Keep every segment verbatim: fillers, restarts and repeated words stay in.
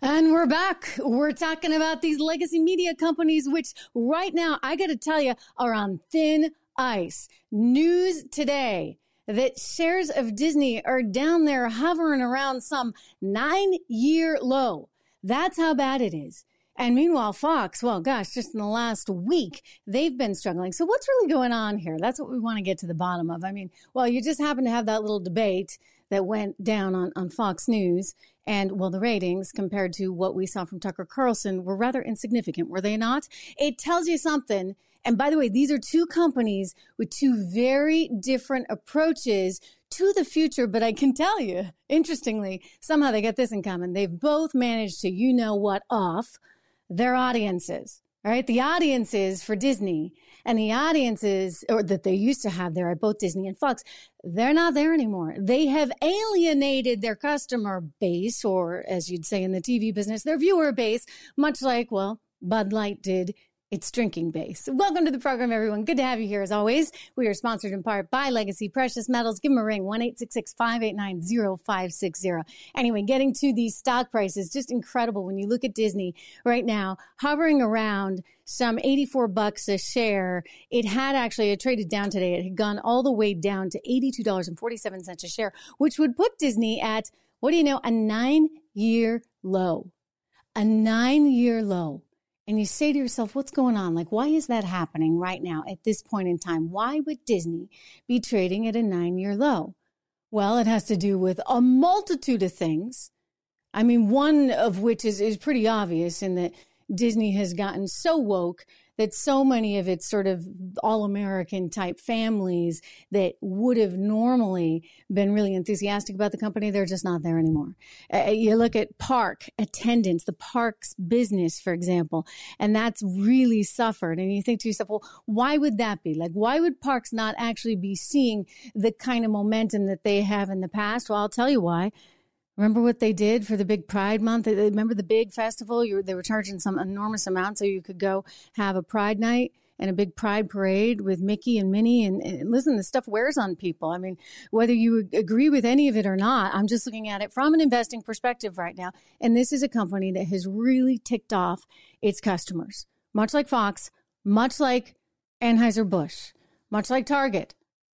And we're back. We're talking about these legacy media companies, which right now, I got to tell you, are on thin ice. News today that shares of Disney are down there hovering around some nine-year low. That's how bad it is. And meanwhile, Fox, well, gosh, just in the last week, they've been struggling. So what's really going on here? That's what we want to get to the bottom of. I mean, well, you just happen to have that little debate that went down on, on Fox News. And, well, the ratings compared to what we saw from Tucker Carlson were rather insignificant, were they not? It tells you something. And by the way, these are two companies with two very different approaches to the future. But I can tell you, interestingly, somehow they got this in common. They've both managed to, you know what, off their audiences, all right? The audiences for Disney and the audiences or that they used to have there at both Disney and Fox, they're not there anymore. They have alienated their customer base, or as you'd say in the T V business, their viewer base, much like, well, Bud Light did its drinking base. Welcome to the program, everyone. Good to have you here, as always. We are sponsored in part by Legacy Precious Metals. Give them a ring, one eight six six, five eight nine, zero five six zero. Anyway, getting to these stock prices, just incredible when you look at Disney right now, hovering around some eighty-four bucks a share. It had actually it traded down today. It had gone all the way down to eighty-two dollars and forty-seven cents a share, which would put Disney at, what do you know, a nine-year low. A nine-year low. And you say to yourself, what's going on? Like, why is that happening right now at this point in time? Why would Disney be trading at a nine-year low? Well, it has to do with a multitude of things. I mean, one of which is, is pretty obvious in that Disney has gotten so woke that so many of its sort of all-American type families that would have normally been really enthusiastic about the company, they're just not there anymore. Uh, you look at park attendance, the parks business, for example, and that's really suffered. And you think to yourself, well, why would that be? Like, why would parks not actually be seeing the kind of momentum that they have in the past? Well, I'll tell you why. Remember what they did for the big Pride Month? Remember the big festival? You were, they were charging some enormous amount so you could go have a Pride night and a big Pride parade with Mickey and Minnie. And, and listen, this stuff wears on people. I mean, whether you agree with any of it or not, I'm just looking at it from an investing perspective right now. And this is a company that has really ticked off its customers, much like Fox, much like Anheuser-Busch, much like Target.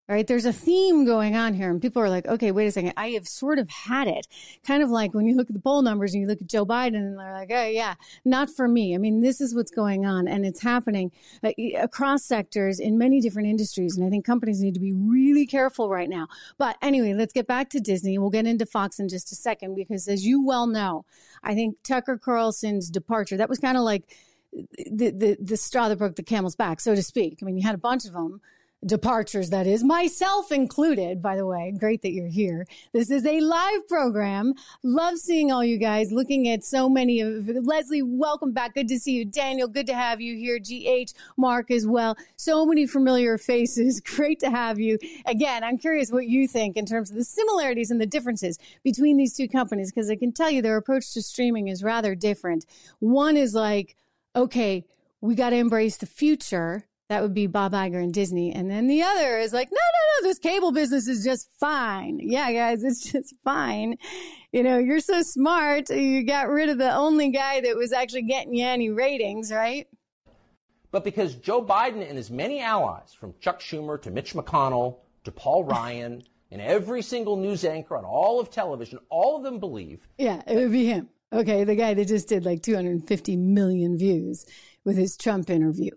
Right? There's a theme going on here and people are like, okay, wait a second. I have sort of had it. Kind of like when you look at the poll numbers and you look at Joe Biden and they're like, oh yeah, not for me. I mean, this is what's going on and it's happening across sectors in many different industries. And I think companies need to be really careful right now. But anyway, let's get back to Disney. We'll get into Fox in just a second because as you well know, I think Tucker Carlson's departure, that was kind of like the, the, the straw that broke the camel's back, so to speak. I mean, you had a bunch of them. Departures, that is, myself included, by the way. Great that you're here. This is a live program. Love seeing all you guys, looking at so many of Leslie, welcome back. Good to see you. Daniel, good to have you here. G H, Mark as well. So many familiar faces. Great to have you. Again, I'm curious what you think in terms of the similarities and the differences between these two companies, because I can tell you their approach to streaming is rather different. One is like, okay, we got to embrace the future. That would be Bob Iger and Disney. And then the other is like, no, no, no, this cable business is just fine. Yeah, guys, it's just fine. You know, you're so smart. You got rid of the only guy that was actually getting you any ratings, right? But because Joe Biden and his many allies, from Chuck Schumer to Mitch McConnell to Paul Ryan and every single news anchor on all of television, all of them believe. Yeah, it would be him. Okay, the guy that just did like two hundred fifty million views with his Trump interview.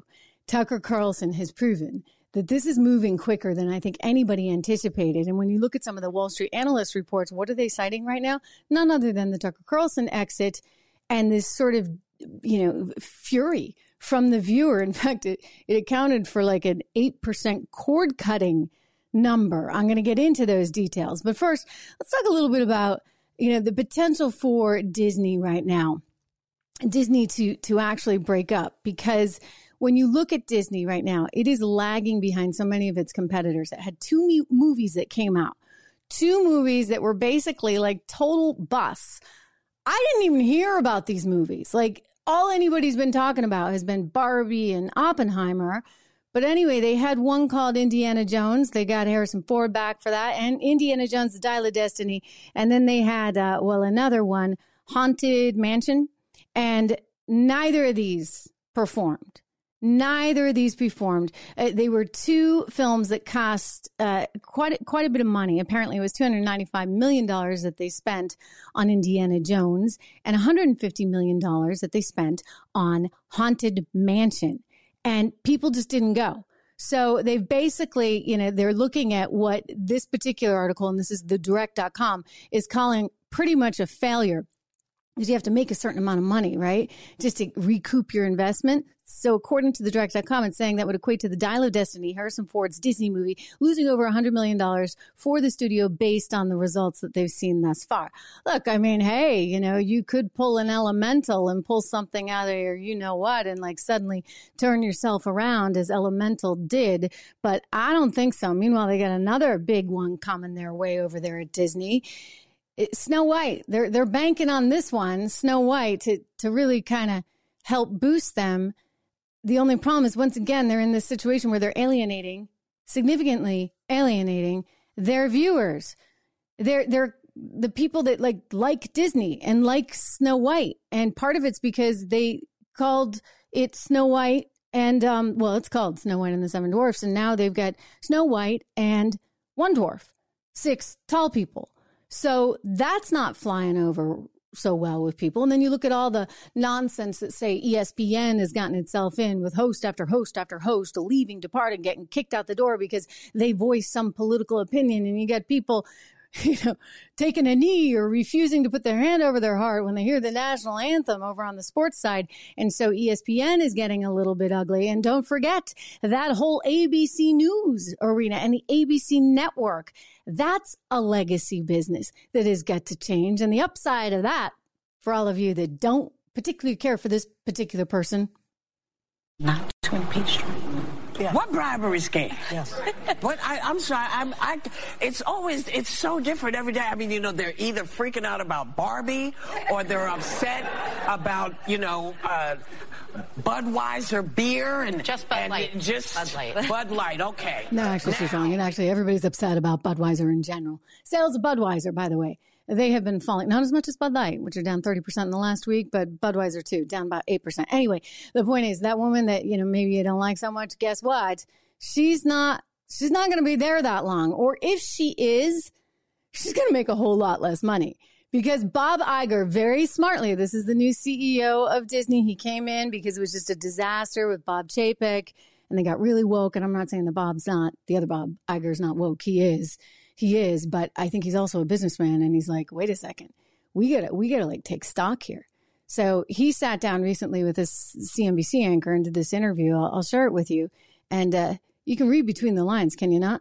Tucker Carlson has proven that this is moving quicker than I think anybody anticipated. And when you look at some of the Wall Street analyst reports, what are they citing right now? None other than the Tucker Carlson exit and this sort of, you know, fury from the viewer. In fact, it, it accounted for like an eight percent cord cutting number. I'm going to get into those details. But first, let's talk a little bit about, you know, the potential for Disney right now. Disney to to actually break up, because when you look at Disney right now, it is lagging behind so many of its competitors. It had two movies that came out, two movies that were basically like total busts. I didn't even hear about these movies. Like, all anybody's been talking about has been Barbie and Oppenheimer. But anyway, they had one called Indiana Jones. They got Harrison Ford back for that, and Indiana Jones, the Dial of Destiny. And then they had, uh, well, another one, Haunted Mansion, and neither of these performed. Neither of these performed. Uh, they were two films that cost uh, quite, quite a bit of money. Apparently, it was two hundred ninety-five million dollars that they spent on Indiana Jones and one hundred fifty million dollars that they spent on Haunted Mansion. And people just didn't go. So they've basically, you know, they're looking at what this particular article, and this is the direct dot com, is calling pretty much a failure. Because you have to make a certain amount of money, right, just to recoup your investment. So according to the direct dot com, it's saying that would equate to The Dial of Destiny, Harrison Ford's Disney movie, losing over one hundred million dollars for the studio based on the results that they've seen thus far. Look, I mean, hey, you know, you could pull an Elemental and pull something out of your you-know-what and, like, suddenly turn yourself around as Elemental did. But I don't think so. Meanwhile, they got another big one coming their way over there at Disney. Snow White, they're they're banking on this one, Snow White, to, to really kind of help boost them. The only problem is, once again, they're in this situation where they're alienating, significantly alienating their viewers. They're they're the people that like like Disney and like Snow White, and part of it's because they called it Snow White and um well, it's called Snow White and the Seven Dwarfs, and now they've got Snow White and One Dwarf, six tall people. So that's not flying over so well with people. And then you look at all the nonsense that, say, E S P N has gotten itself in with host after host after host leaving, departing, getting kicked out the door because they voice some political opinion. And you get people, you know, taking a knee or refusing to put their hand over their heart when they hear the national anthem over on the sports side. And so E S P N is getting a little bit ugly. And don't forget that whole A B C News arena and the A B C network. That's a legacy business that has got to change. And the upside of that, for all of you that don't particularly care for this particular person, not to impeach them. Yeah. What bribery scheme? Yes. But I, I'm sorry, I'm, I, it's always, it's so different every day. I mean, you know, they're either freaking out about Barbie or they're upset about, you know, uh, Budweiser beer and just Bud and Light. Just Bud Light. Bud Light, okay. No, actually, now, she's wrong. And actually, everybody's upset about Budweiser in general. Sales of Budweiser, by the way, they have been falling, not as much as Bud Light, which are down thirty percent in the last week, but Budweiser, too, down about eight percent. Anyway, the point is that woman that, you know, maybe you don't like so much, guess what? She's not she's not going to be there that long. Or if she is, she's going to make a whole lot less money. Because Bob Iger, very smartly, this is the new C E O of Disney. He came in because it was just a disaster with Bob Chapek, and they got really woke. And I'm not saying that Bob's not, the other Bob Iger's not woke. He is. He is, but I think he's also a businessman, and he's like, wait a second, we gotta, we gotta like take stock here. So he sat down recently with this C N B C anchor and did this interview. I'll, I'll share it with you, and uh, you can read between the lines, can you not?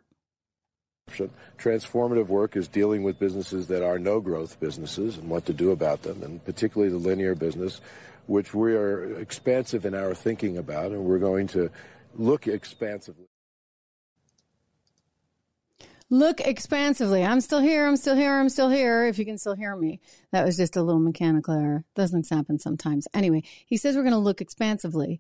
Transformative work is dealing with businesses that are no-growth businesses and what to do about them, and particularly the linear business, which we are expansive in our thinking about, and we're going to look expansively. Look expansively. I'm still here. I'm still here. I'm still here. If you can still hear me. That was just a little mechanical error. Those things happen sometimes. Anyway, he says we're going to look expansively.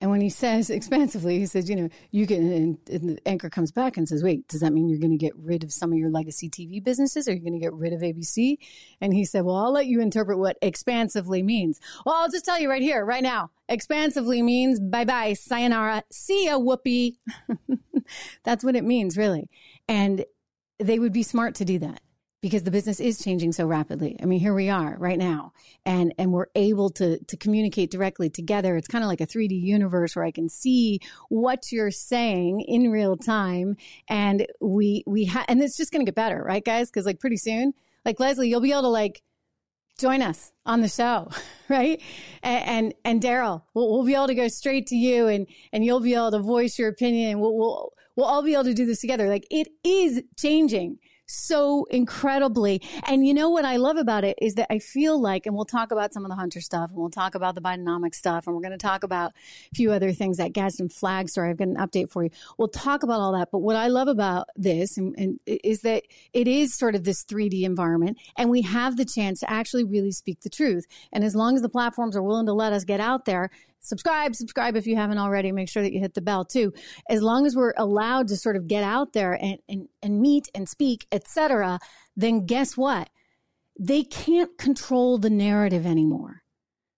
And when he says expansively, he says, you know, you can, and, and the anchor comes back and says, wait, does that mean you're going to get rid of some of your legacy T V businesses? Are you going to get rid of A B C? And he said, well, I'll let you interpret what expansively means. Well, I'll just tell you right here, right now, expansively means bye-bye, sayonara, see ya, whoopee. That's what it means, really. And they would be smart to do that because the business is changing so rapidly. I mean, here we are right now, and, and we're able to, to communicate directly together. It's kind of like a three D universe where I can see what you're saying in real time. And we, we ha- and it's just going to get better, right, guys? Because, like, pretty soon, like, Leslie, you'll be able to, like, join us on the show, right? And and, and Daryl, we'll, we'll be able to go straight to you, and, and you'll be able to voice your opinion. And we'll, we'll we'll all be able to do this together. Like, it is changing so incredibly. And you know what I love about it is that I feel like, and we'll talk about some of the Hunter stuff, and we'll talk about the Bidenomics stuff, and we're going to talk about a few other things, that Gadsden flag story. I've got an update for you. We'll talk about all that. But what I love about this and, and is that it is sort of this three D environment, and we have the chance to actually really speak the truth. And as long as the platforms are willing to let us get out there, subscribe, subscribe if you haven't already. Make sure that you hit the bell too. As long as we're allowed to sort of get out there and, and, and meet and speak, et cetera, then guess what? they can't control the narrative anymore.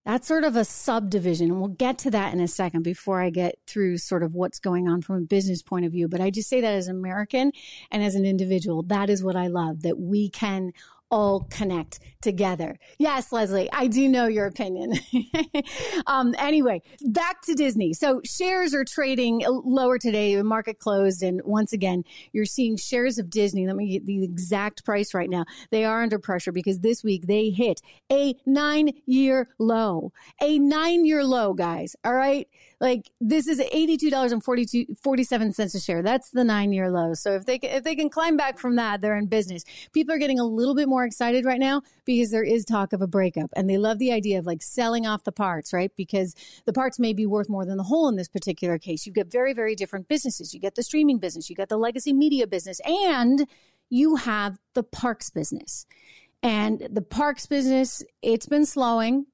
That's sort of a subdivision, and we'll get to that in a second before I get through sort of what's going on from a business point of view. But I just say that as an American and as an individual, that is what I love, that we can all connect together. Yes, Leslie, I do know your opinion. um, anyway, back to Disney. So shares are trading lower today. The market closed. And once again, you're seeing shares of Disney. Let me get the exact price right now. They are under pressure because this week they hit a nine year low, a nine year low, guys. All right. Like, this is eighty-two dollars and forty-seven cents a share. That's the nine-year low. So if they can, if they can climb back from that, they're in business. People are getting a little bit more excited right now because there is talk of a breakup. And they love the idea of, like, selling off the parts, right? Because the parts may be worth more than the whole in this particular case. You get very, very different businesses. You get the streaming business. You get the legacy media business. And you have the parks business. And the parks business, it's been slowing.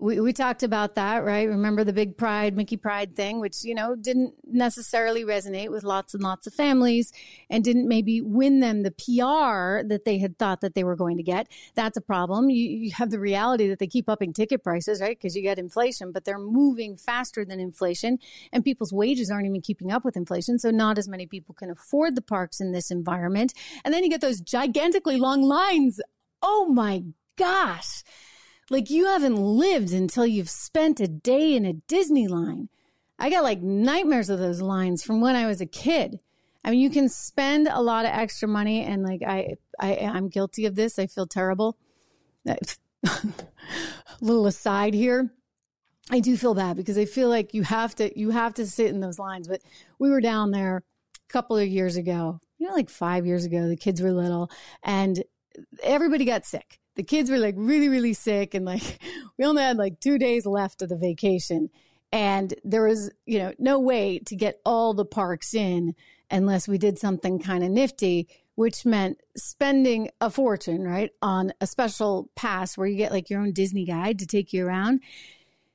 We we talked about that, right? Remember the big Pride, Mickey Pride thing, which, you know, didn't necessarily resonate with lots and lots of families and didn't maybe win them the P R that they had thought that they were going to get. That's a problem. You, you have the reality that they keep upping ticket prices, right? Because you get inflation, but they're moving faster than inflation and people's wages aren't even keeping up with inflation. So not as many people can afford the parks in this environment. And then you get those gigantically long lines. Oh my gosh. Like, you haven't lived until you've spent a day in a Disney line. I got, like, nightmares of those lines from when I was a kid. I mean, you can spend a lot of extra money, and, like, I, I, I'm guilty of this. I feel terrible. Little aside here. I do feel bad because I feel like you have to, you have to sit in those lines. But we were down there a couple of years ago, you know, like five years ago. The kids were little, and everybody got sick. The kids were, like, really, really sick. And, like, we only had, like, two days left of the vacation. And there was, you know, no way to get all the parks in unless we did something kind of nifty, which meant spending a fortune, right, on a special pass where you get, like, your own Disney guide to take you around.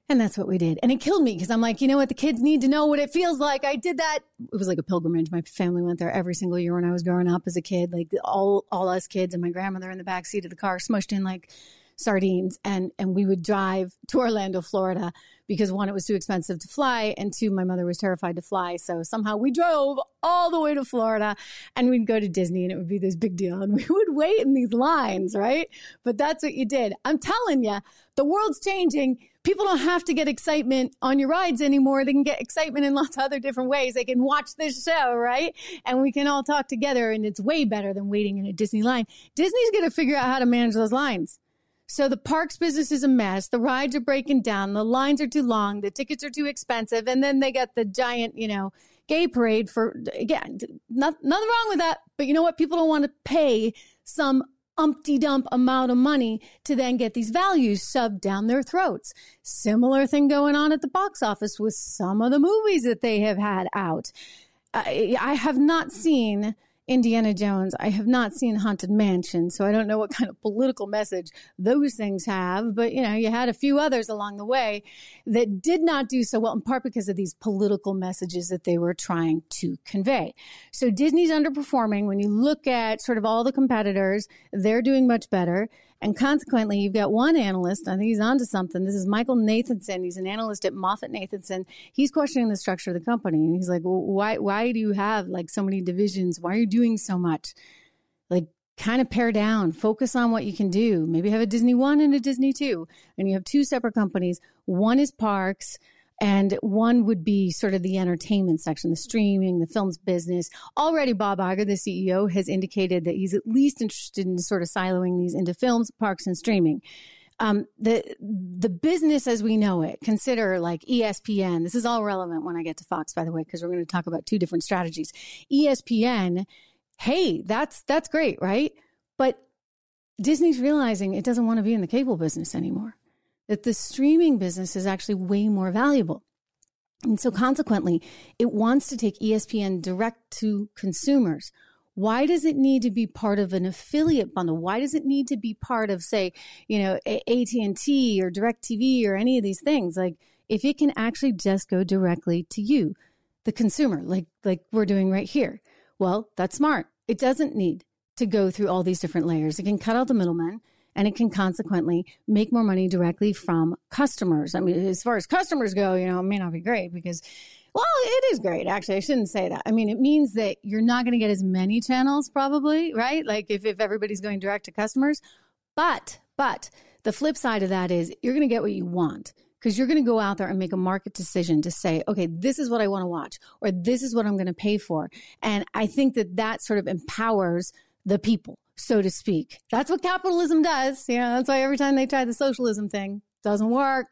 And that's what we did. And it killed me because I'm like, you know what? The kids need to know what it feels like. I did that. It was like a pilgrimage. My family went there every single year when I was growing up as a kid, like all all us kids and my grandmother in the backseat of the car smushed in like sardines. And, and we would drive to Orlando, Florida, because one, it was too expensive to fly. And two, my mother was terrified to fly. So somehow we drove all the way to Florida and we'd go to Disney and it would be this big deal. And we would wait in these lines, right? But that's what you did. I'm telling you, the world's changing. People don't have to get excitement on your rides anymore. They can get excitement in lots of other different ways. They can watch this show, right? And we can all talk together, and it's way better than waiting in a Disney line. Disney's going to figure out how to manage those lines. So the parks business is a mess. The rides are breaking down. The lines are too long. The tickets are too expensive. And then they got the giant, you know, gay parade for, again, not, nothing wrong with that. But you know what? People don't want to pay some umpty dump amount of money to then get these values shoved down their throats. Similar thing going on at the box office with some of the movies that they have had out. I, I have not seen Indiana Jones. I have not seen Haunted Mansion, so I don't know what kind of political message those things have. But, you know, you had a few others along the way that did not do so well, in part because of these political messages that they were trying to convey. So Disney's underperforming. When you look at sort of all the competitors, they're doing much better. And consequently, you've got one analyst, I think he's onto something. This is Michael Nathanson. He's an analyst at Moffitt Nathanson. He's questioning the structure of the company. And he's like, well, why, why do you have like so many divisions? Why are you doing so much? Like, kind of pare down, focus on what you can do. Maybe have a Disney one and a Disney two. And you have two separate companies. One is parks. And one would be sort of the entertainment section, the streaming, the films business. Already, Bob Iger, the C E O, has indicated that he's at least interested in sort of siloing these into films, parks, and streaming. Um, the the business as we know it, consider like E S P N. This is all relevant when I get to Fox, by the way, because we're going to talk about two different strategies. E S P N, hey, that's that's great, right? But Disney's realizing it doesn't want to be in the cable business anymore. That the streaming business is actually way more valuable. And so consequently, it wants to take E S P N direct to consumers. Why does it need to be part of an affiliate bundle? Why does it need to be part of, say, you know, A T and T or DirecTV or any of these things? Like, if it can actually just go directly to you, the consumer, like like we're doing right here. Well, that's smart. It doesn't need to go through all these different layers. It can cut out the middlemen. and it can consequently make more money directly from customers. I mean, as far as customers go, you know, it may not be great because, well, it is great. Actually, I shouldn't say that. I mean, it means that you're not going to get as many channels probably, right? Like if, if everybody's going direct to customers. But, but the flip side of that is you're going to get what you want, because you're going to go out there and make a market decision to say, okay, this is what I want to watch, or this is what I'm going to pay for. And I think that that sort of empowers the people, so to speak. That's what capitalism does. You know, that's why every time they try the socialism thing, doesn't work.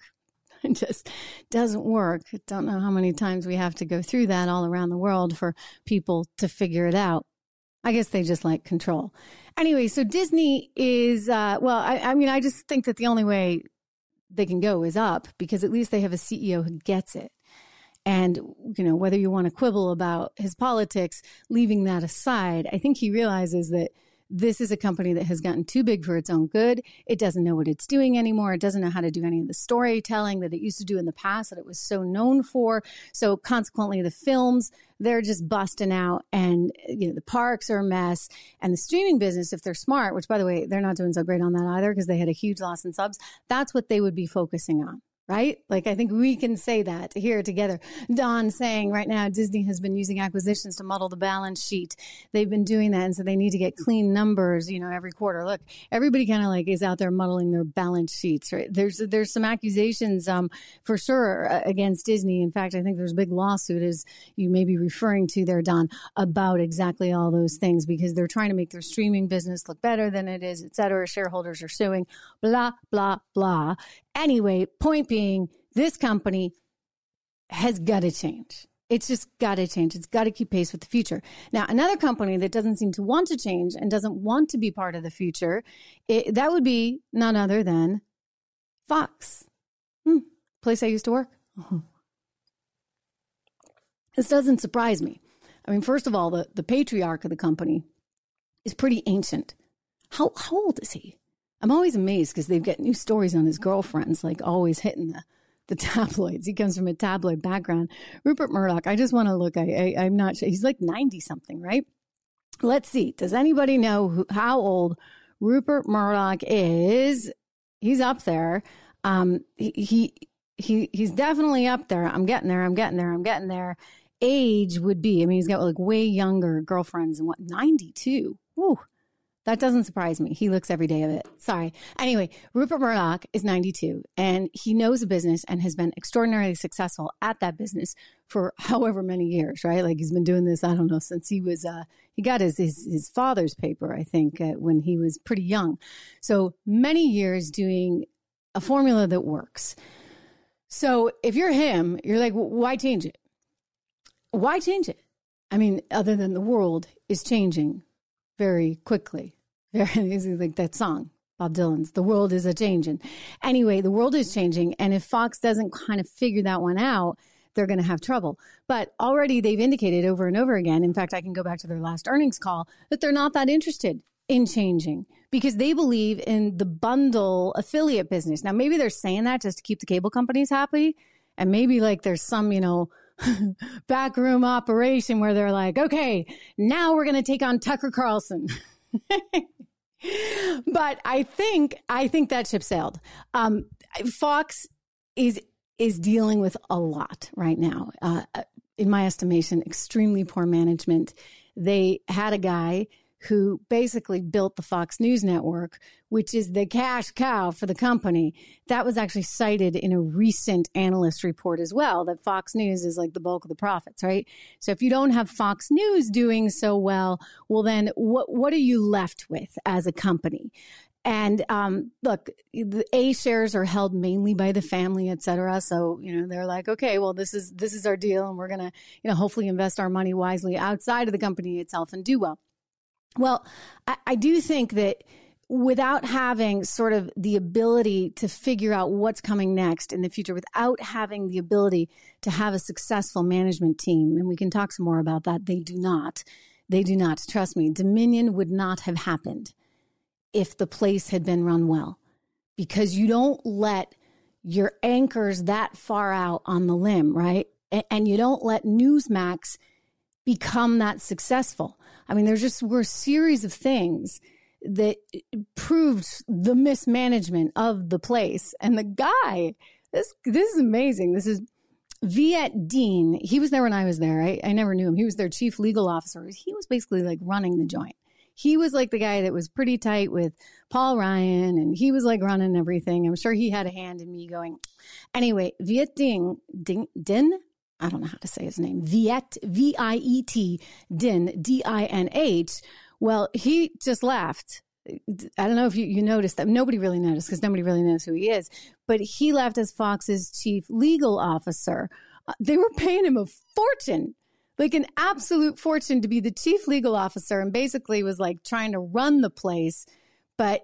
It just doesn't work. I don't know how many times we have to go through that all around the world for people to figure it out. I guess they just like control. Anyway, so Disney is, uh, well, I, I mean, I just think that the only way they can go is up, because at least they have a C E O who gets it. And, you know, whether you want to quibble about his politics, leaving that aside, I think he realizes that this is a company that has gotten too big for its own good. It doesn't know what it's doing anymore. It doesn't know how to do any of the storytelling that it used to do in the past that it was so known for. So consequently, the films, they're just busting out, and, you know, the parks are a mess, and the streaming business, if they're smart, which by the way, they're not doing so great on that either because they had a huge loss in subs. That's what they would be focusing on. Right? Like, I think we can say that here together. Don saying right now, Disney has been using acquisitions to muddle the balance sheet. They've been doing that. And so they need to get clean numbers, you know, every quarter. Look, everybody kind of like is out there muddling their balance sheets, right? There's, there's some accusations um, for sure against Disney. In fact, I think there's a big lawsuit, as you may be referring to there, Don, about exactly all those things, because they're trying to make their streaming business look better than it is, et cetera. Shareholders are suing, blah, blah, blah. Anyway, point being, this company has got to change. It's just got to change. It's got to keep pace with the future. Now, another company that doesn't seem to want to change and doesn't want to be part of the future, it, that would be none other than Fox. Hmm, place I used to work. Uh-huh. This doesn't surprise me. I mean, first of all, the, the patriarch of the company is pretty ancient. How, how old is he? I'm always amazed because they've got new stories on his girlfriends, like always hitting the, the tabloids. He comes from a tabloid background. Rupert Murdoch, I just want to look. I, I, I'm not sure. He's like ninety-something, right? Let's see. Does anybody know who, how old Rupert Murdoch is? He's up there. Um, he, he he he's definitely up there. I'm getting there. I'm getting there. I'm getting there. Age would be, I mean, he's got like way younger girlfriends and what, ninety-two. Woo. That doesn't surprise me. He looks every day of it. Sorry. Anyway, Rupert Murdoch is ninety-two, and he knows a business and has been extraordinarily successful at that business for however many years, right? Like he's been doing this, I don't know, since he was, uh, he got his, his, his father's paper, I think, uh, when he was pretty young. So many years doing a formula that works. So if you're him, you're like, why change it? Why change it? I mean, other than the world is changing very quickly. Very easy, like that song, Bob Dylan's, the world is a changing. Anyway, the world is changing. And if Fox doesn't kind of figure that one out, they're going to have trouble. But already they've indicated over and over again, in fact, I can go back to their last earnings call, that they're not that interested in changing because they believe in the bundle affiliate business. Now, maybe they're saying that just to keep the cable companies happy. And maybe like there's some, you know, backroom operation where they're like, okay, now we're going to take on Tucker Carlson. But I think, I think that ship sailed. Um, Fox is, is dealing with a lot right now. Uh, in my estimation, extremely poor management. They had a guy who basically built the Fox News network, which is the cash cow for the company. That was actually cited in a recent analyst report as well, that Fox News is like the bulk of the profits, right? So if you don't have Fox News doing so well, well, then what what are you left with as a company? And um, look, the A shares are held mainly by the family, et cetera. So, you know, they're like, okay, well, this is this is our deal, and we're going to, you know, hopefully invest our money wisely outside of the company itself and do well. Well, I, I do think that without having sort of the ability to figure out what's coming next in the future, without having the ability to have a successful management team, and we can talk some more about that, they do not. They do not. Trust me, Dominion would not have happened if the place had been run well, because you don't let your anchors that far out on the limb, right? And you don't let Newsmax become that successful. I mean, there's just were a series of things that proved the mismanagement of the place. And the guy, this this is amazing. This is Viet Dinh. He was there when I was there. I, I never knew him. He was their chief legal officer. He was basically like running the joint. He was like the guy that was pretty tight with Paul Ryan, and he was like running everything. I'm sure he had a hand in me going. Anyway, Viet Dinh, Dinh, Dinh, I don't know how to say his name. Viet, V I E T, Dinh, D I N H. Well, he just left. I don't know if you, you noticed that. Nobody really noticed because nobody really knows who he is. But he left as Fox's chief legal officer. They were paying him a fortune, like an absolute fortune, to be the chief legal officer, and basically was like trying to run the place, but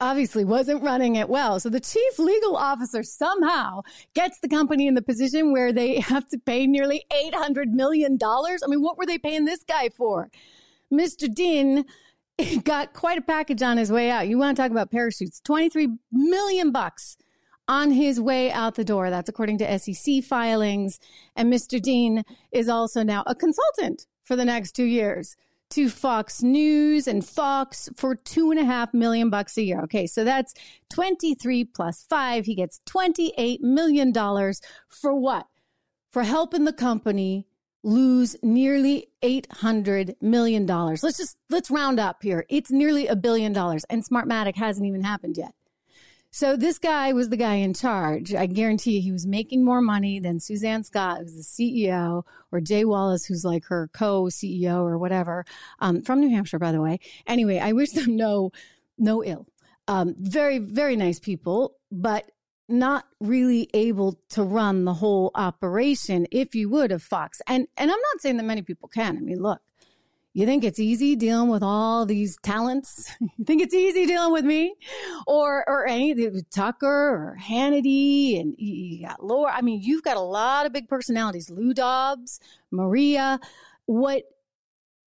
obviously wasn't running it well. So the chief legal officer somehow gets the company in the position where they have to pay nearly eight hundred million dollars. I mean, what were they paying this guy for? Mister Dean got quite a package on his way out. You want to talk about parachutes, twenty-three million bucks on his way out the door. That's according to S E C filings. And Mister Dean is also now a consultant for the next two years to Fox News and Fox for two and a half million bucks a year. Okay, so that's twenty-three plus five. He gets twenty-eight million dollars for what? For helping the company lose nearly eight hundred million dollars. Let's just, let's round up here. It's nearly a billion dollars, and Smartmatic hasn't even happened yet. So this guy was the guy in charge. I guarantee you he was making more money than Suzanne Scott, who's the C E O, or Jay Wallace, who's like her co-C E O or whatever, um, from New Hampshire, by the way. Anyway, I wish them no, no ill. Um, very, very nice people, but not really able to run the whole operation, if you would, of Fox. And, and I'm not saying that many people can. I mean, look. You think it's easy dealing with all these talents? You think it's easy dealing with me or or any Tucker or Hannity? And you got Laura. I mean, you've got a lot of big personalities. Lou Dobbs, Maria. What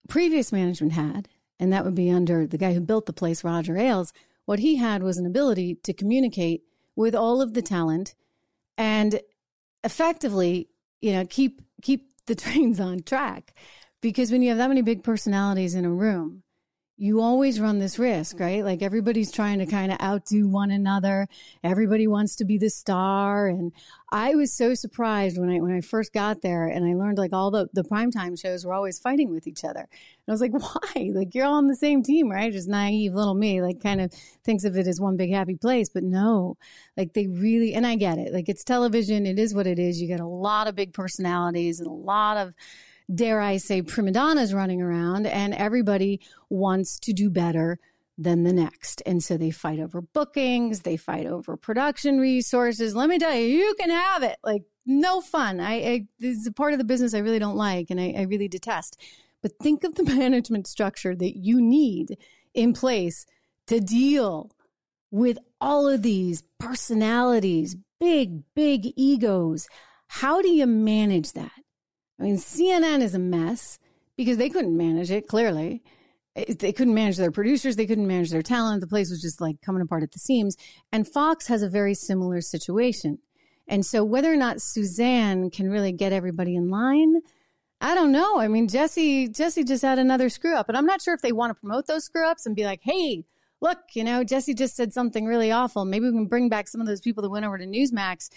previous management had, and that would be under the guy who built the place, Roger Ailes, what he had was an ability to communicate with all of the talent and effectively, you know, keep keep the trains on track. Because when you have that many big personalities in a room, you always run this risk, right? Like everybody's trying to kind of outdo one another. Everybody wants to be the star. And I was so surprised when I when I first got there and I learned like all the, the primetime shows were always fighting with each other. And I was like, why? Like you're all on the same team, right? Just naive little me, like kind of thinks of it as one big happy place. But no, like they really, and I get it. Like it's television. It is what it is. You get a lot of big personalities and a lot of, dare I say, prima donnas running around, and everybody wants to do better than the next. And so they fight over bookings, they fight over production resources. Let me tell you, you can have it. Like, no fun. I, I this is a part of the business I really don't like and I, I really detest. But think of the management structure that you need in place to deal with all of these personalities, big, big egos. How do you manage that? I mean, C N N is a mess because they couldn't manage it, clearly. They couldn't manage their producers. They couldn't manage their talent. The place was just like coming apart at the seams. And Fox has a very similar situation. And so whether or not Suzanne can really get everybody in line, I don't know. I mean, Jesse, Jesse just had another screw up. And I'm not sure if they want to promote those screw ups and be like, hey, look, you know, Jesse just said something really awful. Maybe we can bring back some of those people that went over to Newsmax.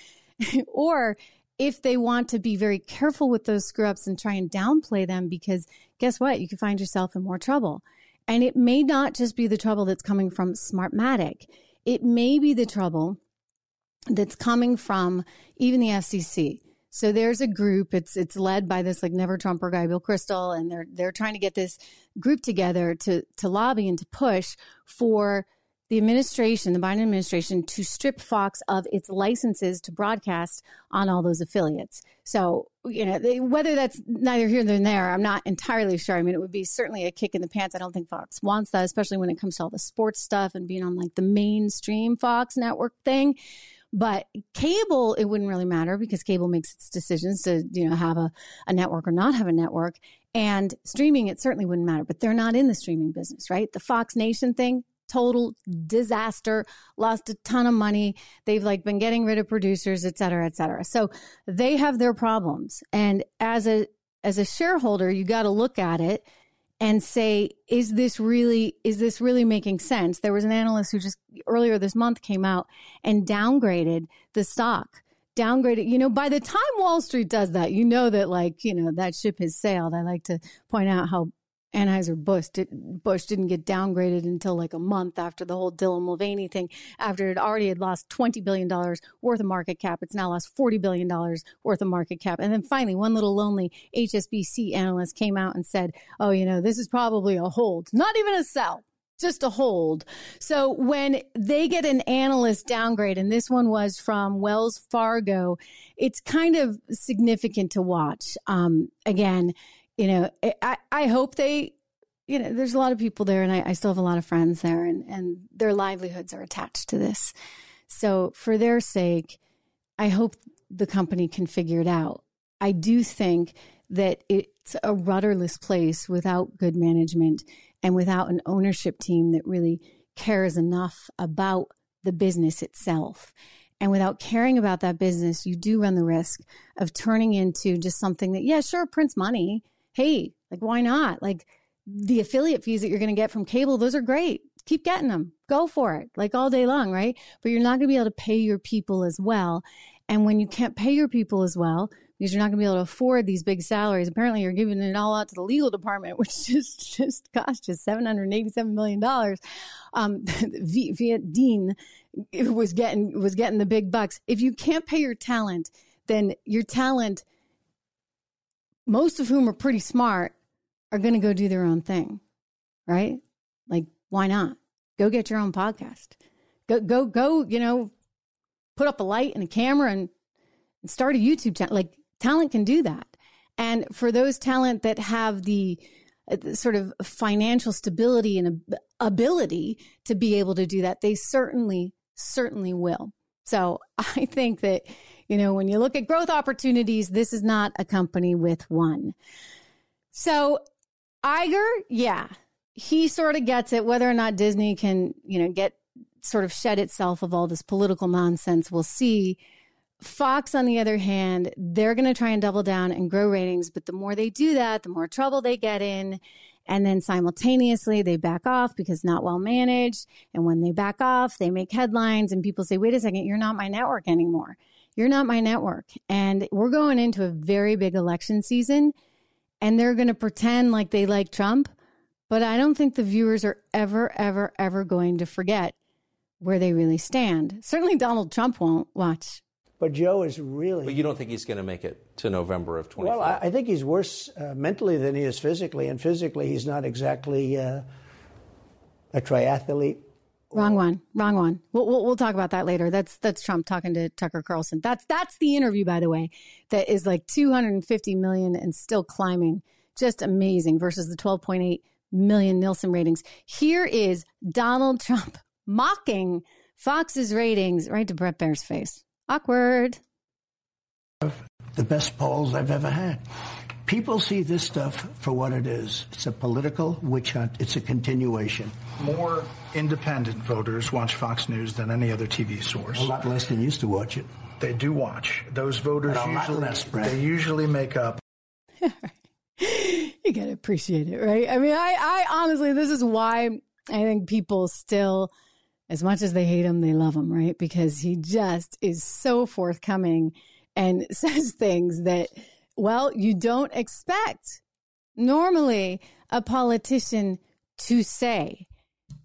Or if they want to be very careful with those screw-ups and try and downplay them, because guess what? You can find yourself in more trouble. And it may not just be the trouble that's coming from Smartmatic. It may be the trouble that's coming from even the F C C. So there's a group, it's it's led by this like Never Trumper guy, Bill Kristol, and they're they're trying to get this group together to to lobby and to push for the administration, the Biden administration, to strip Fox of its licenses to broadcast on all those affiliates. So, you know, they, whether that's neither here nor there, I'm not entirely sure. I mean, it would be certainly a kick in the pants. I don't think Fox wants that, especially when it comes to all the sports stuff and being on like the mainstream Fox network thing. But cable, it wouldn't really matter because cable makes its decisions to, you know, have a, a network or not have a network. And streaming, it certainly wouldn't matter. But they're not in the streaming business, right? The Fox Nation thing, total disaster, lost a ton of money. They've like been getting rid of producers, et cetera, et cetera. So they have their problems. And as a, as a shareholder, you got to look at it and say, is this really, is this really making sense? There was an analyst who just earlier this month came out and downgraded the stock. Downgraded, you know, by the time Wall Street does that, you know that, like, you know, that ship has sailed. I like to point out how Anheuser-Busch did, Bush didn't get downgraded until like a month after the whole Dylan Mulvaney thing, after it already had lost twenty billion dollars worth of market cap. It's now lost forty billion dollars worth of market cap. And then finally, one little lonely H S B C analyst came out and said, oh, you know, this is probably a hold, not even a sell, just a hold. So when they get an analyst downgrade, and this one was from Wells Fargo, it's kind of significant to watch. Um, again, you know, I, I hope they, you know, there's a lot of people there, and I, I still have a lot of friends there, and, and their livelihoods are attached to this. So for their sake, I hope the company can figure it out. I do think that it's a rudderless place without good management and without an ownership team that really cares enough about the business itself. And without caring about that business, you do run the risk of turning into just something that, yeah, sure, prints money. Hey, like, why not? Like, the affiliate fees that you're going to get from cable, those are great. Keep getting them. Go for it, like, all day long, right? But you're not going to be able to pay your people as well. And when you can't pay your people as well, because you're not going to be able to afford these big salaries, apparently you're giving it all out to the legal department, which just, just cost you seven hundred eighty-seven million dollars. Um, Viet Dinh was getting, was getting the big bucks. If you can't pay your talent, then your talent, most of whom are pretty smart, are going to go do their own thing, right? Like, why not? Go get your own podcast. Go, go, go, you know, put up a light and a camera and, and start a YouTube channel. Like, talent can do that. And for those talent that have the uh, sort of financial stability and ab- ability to be able to do that, they certainly, certainly will. So I think that, you know, when you look at growth opportunities, this is not a company with one. So Iger, yeah, he sort of gets it. Whether or not Disney can, you know, get sort of shed itself of all this political nonsense, we'll see. Fox, on the other hand, they're going to try and double down and grow ratings. But the more they do that, the more trouble they get in. And then simultaneously, they back off because not well managed. And when they back off, they make headlines and people say, wait a second, you're not my network anymore. You're not my network. And we're going into a very big election season, and they're going to pretend like they like Trump. But I don't think the viewers are ever, ever, ever going to forget where they really stand. Certainly Donald Trump won't. Watch. But Joe is really... But you don't think he's going to make it to November of twenty-four? Well, I, I think he's worse uh, mentally than he is physically. And physically, he's not exactly uh, a triathlete. Wrong one. Wrong one. We'll, we'll we'll talk about that later. That's that's Trump talking to Tucker Carlson. That's that's the interview, by the way, that is like two hundred fifty million and still climbing. Just amazing versus the twelve point eight million Nielsen ratings. Here is Donald Trump mocking Fox's ratings right to Brett Baer's face. Awkward. The best polls I've ever had. People see this stuff for what it is. It's a political witch hunt. It's a continuation. More independent voters watch Fox News than any other T V source. A lot less than used to watch it. They do watch. Those voters usually, less, they usually make up. You got to appreciate it, right? I mean, I, I honestly, this is why I think people still, as much as they hate him, they love him, right? Because he just is so forthcoming and says things that, well, you don't expect normally a politician to say.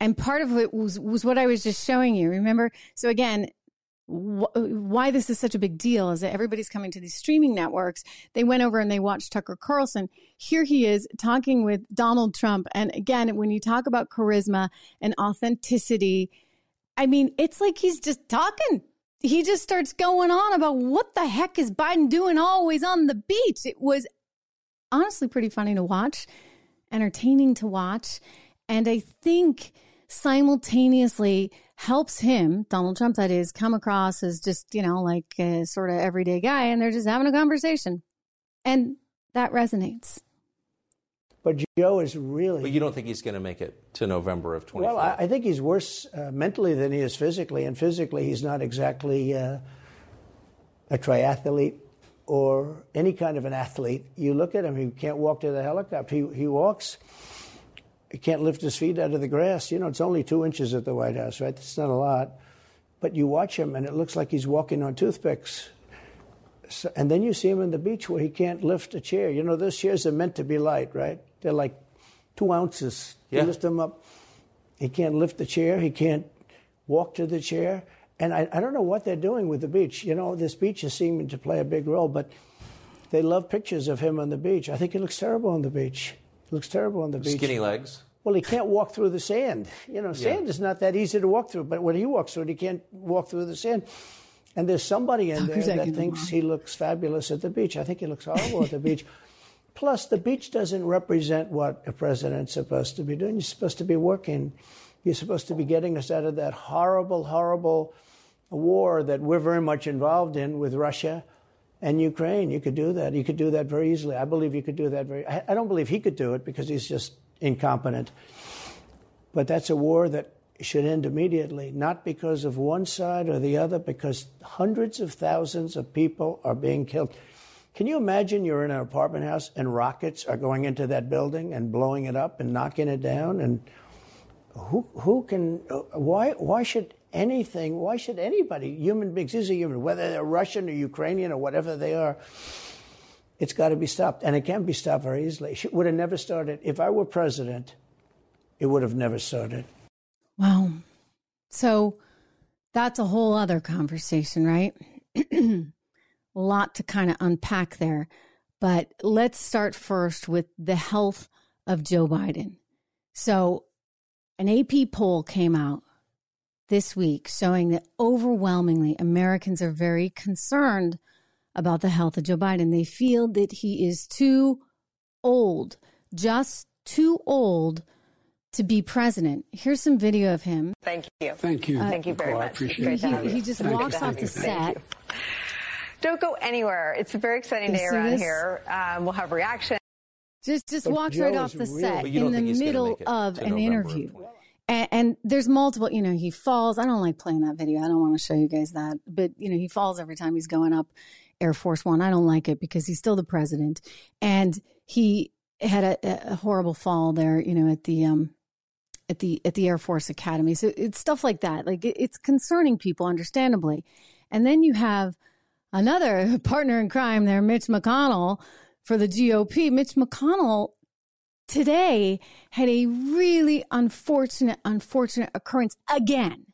And part of it was, was what I was just showing you. Remember? So again, wh- why this is such a big deal is that everybody's coming to these streaming networks. They went over and they watched Tucker Carlson. Here he is talking with Donald Trump. And again, when you talk about charisma and authenticity, I mean, it's like he's just talking. He just starts going on about what the heck is Biden doing always on the beach. It was honestly pretty funny to watch, entertaining to watch. And I think simultaneously helps him, Donald Trump, that is, come across as just, you know, like a sort of everyday guy. And they're just having a conversation. And that resonates. But Joe is really... But you don't think he's going to make it to November of twenty-four? Well, I, I think he's worse uh, mentally than he is physically. And physically, he's not exactly uh, a triathlete or any kind of an athlete. You look at him, he can't walk to the helicopter. He, he walks He can't lift his feet out of the grass. You know, it's only two inches at the White House, right? That's not a lot. But you watch him, and it looks like he's walking on toothpicks. So, and then you see him on the beach where he can't lift a chair. You know, those chairs are meant to be light, right? They're like two ounces. Yeah. You lift them up. He can't lift the chair. He can't walk to the chair. And I, I don't know what they're doing with the beach. You know, this beach is seeming to play a big role, but they love pictures of him on the beach. I think he looks terrible on the beach. Looks terrible on the beach. Skinny legs. Well, he can't walk through the sand. You know, sand yeah. is not that easy to walk through. But when he walks through it, he can't walk through the sand. And there's somebody in there that thinks he looks fabulous at the beach. I think he looks horrible at the beach. Plus, the beach doesn't represent what a president's supposed to be doing. You're supposed to be working. You're supposed to be getting us out of that horrible, horrible war that we're very much involved in with Russia and Ukraine. You could do that. You could do that very easily. I believe you could do that very... I don't believe he could do it because he's just incompetent. But that's a war that should end immediately, not because of one side or the other, because hundreds of thousands of people are being killed. Can you imagine you're in an apartment house and rockets are going into that building and blowing it up and knocking it down? And who who can... Why, why should... Anything, why should anybody, human beings, these are human, whether they're Russian or Ukrainian or whatever they are, it's got to be stopped. And it can be stopped very easily. It would have never started. If I were president, it would have never started. Wow. So that's a whole other conversation, right? A lot to kind of unpack there. But let's start first with the health of Joe Biden. So an A P poll came out this week showing that overwhelmingly Americans are very concerned about the health of Joe Biden. They feel that he is too old, just too old to be president. Here's some video of him. Thank you. Thank you. Uh, Thank you very oh, much. I appreciate he, it. He, he just Thank walks you. off the set. Don't go anywhere. It's a very exciting day around here. Um, we'll have reaction. Just just but walks Joe right off the real. set in the middle of an interview. And, and there's multiple, you know, he falls. I don't like playing that video. I don't want to show you guys that. But, you know, he falls every time he's going up Air Force One. I don't like it because he's still the president. And he had a, a horrible fall there, you know, at the um, at the at the Air Force Academy. So it's stuff like that. Like it, it's concerning people, understandably. And then you have another partner in crime there, Mitch McConnell for the G O P. Mitch McConnell today had a really unfortunate, unfortunate occurrence again.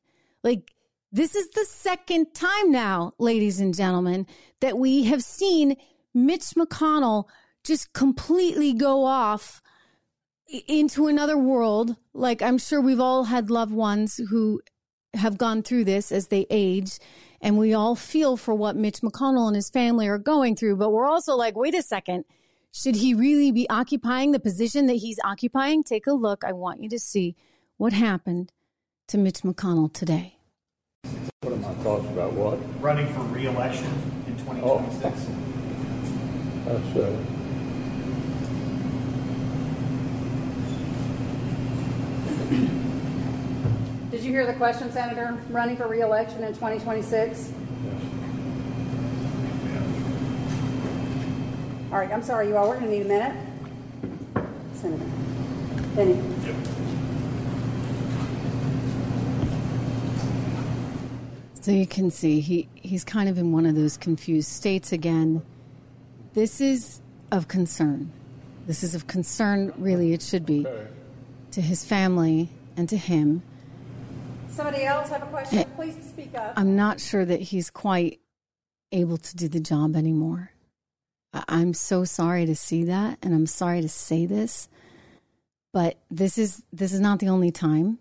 Like, this is the second time now, ladies and gentlemen, that we have seen Mitch McConnell just completely go off into another world. Like, I'm sure we've all had loved ones who have gone through this as they age, and we all feel for what Mitch McConnell and his family are going through. But we're also like, wait a second. Should he really be occupying the position that he's occupying? Take a look. I want you to see what happened to Mitch McConnell today. What are my thoughts about what? Running for re-election in twenty twenty-six. Oh. That's right. Uh... Did you hear the question, Senator? Running for re-election in twenty twenty-six? Yes. All right, I'm sorry, you all. We're going to need a minute. Senator. Penny. Yep. So you can see he, he's kind of in one of those confused states again. This is of concern. This is of concern, really, it should be, okay, to his family and to him. Somebody else have a question? And please speak up. I'm not sure that he's quite able to do the job anymore. I'm so sorry to see that, and I'm sorry to say this, but this is this is not the only time.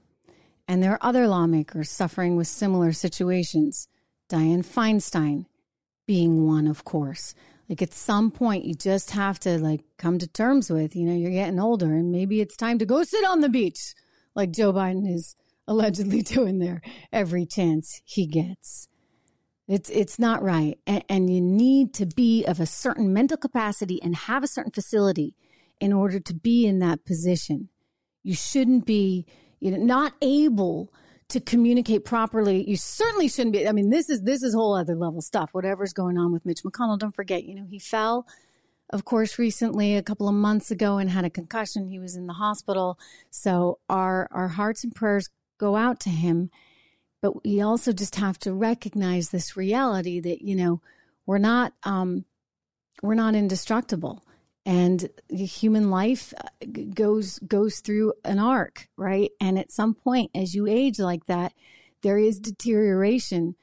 And there are other lawmakers suffering with similar situations. Dianne Feinstein being one, of course. Like, at some point, you just have to, like, come to terms with, you know, you're getting older, and maybe it's time to go sit on the beach, like Joe Biden is allegedly doing there every chance he gets. It's it's not right. And, and you need to be of a certain mental capacity and have a certain facility in order to be in that position. You shouldn't be, you know, not able to communicate properly. You certainly shouldn't be. I mean, this is this is whole other level stuff, whatever's going on with Mitch McConnell. Don't forget, you know, he fell of course, recently, a couple of months ago, and had a concussion. He was in the hospital. So our, our hearts and prayers go out to him. But we also just have to recognize this reality that, you know, we're not um, we're not indestructible. And human life goes goes through an arc, right? And at some point, as you age like that, there is deterioration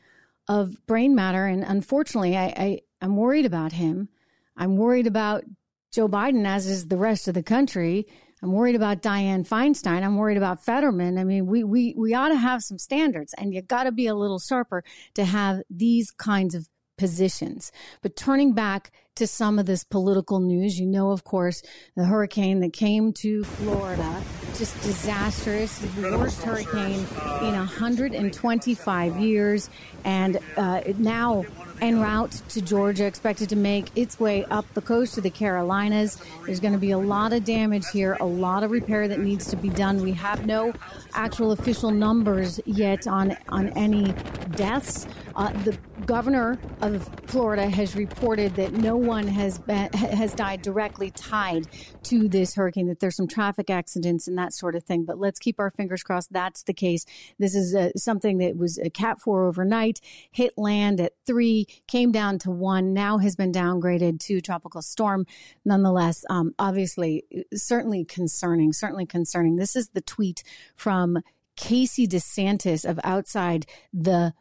of brain matter. And unfortunately, I, I, I'm worried about him. I'm worried about Joe Biden, as is the rest of the country. I'm worried about Dianne Feinstein. I'm worried about Fetterman. I mean, we we we ought to have some standards, and you got to be a little sharper to have these kinds of positions. But turning back to some of this political news, you know, of course, the hurricane that came to Florida, just disastrous, the worst hurricane in one hundred twenty-five years. And uh, now en route to Georgia, expected to make its way up the coast to the Carolinas. There's going to be a lot of damage here, a lot of repair that needs to be done. We have no actual official numbers yet on, on any deaths. Uh, the governor of Florida has reported that no one has been, has died directly tied to this hurricane, that there's some traffic accidents and that sort of thing. But let's keep our fingers crossed that's the case. This is a, something that was a Cat four overnight, hit land at three, came down to one, now has been downgraded to tropical storm. Nonetheless, um, obviously, certainly concerning, certainly concerning. This is the tweet from Casey DeSantis of outside the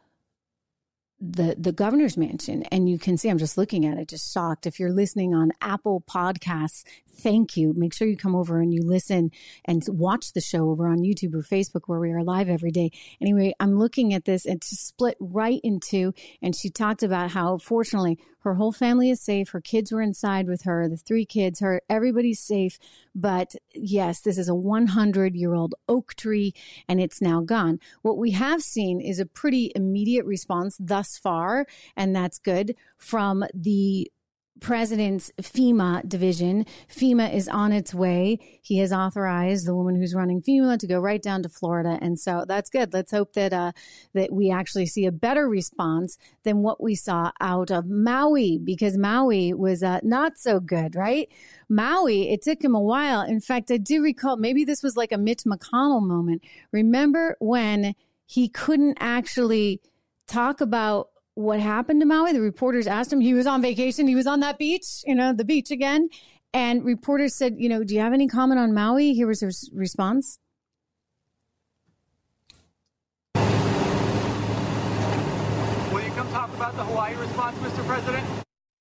the the governor's mansion. And you can see, I'm just looking at it, just shocked. If you're listening on Apple Podcasts, thank you. Make sure you come over and you listen and watch the show over on YouTube or Facebook, where we are live every day. Anyway, I'm looking at this and it's split right in two. And she talked about how, fortunately, her whole family is safe. Her kids were inside with her, the three kids, her, everybody's safe. But yes, this is a one hundred year old oak tree and it's now gone. What we have seen is a pretty immediate response thus far, and that's good, from the president's FEMA division. FEMA is on its way. He has authorized the woman who's running FEMA to go right down to Florida. And so that's good. Let's hope that uh, that we actually see a better response than what we saw out of Maui, because Maui was uh, not so good, right? Maui, it took him a while. In fact, I do recall, maybe this was like a Mitch McConnell moment. Remember when he couldn't actually talk about what happened to Maui? The reporters asked him. He was on vacation. He was on that beach, you know, the beach again. And reporters said, you know, do you have any comment on Maui? Here was his response. Will you come talk about the Hawaii response, Mister President?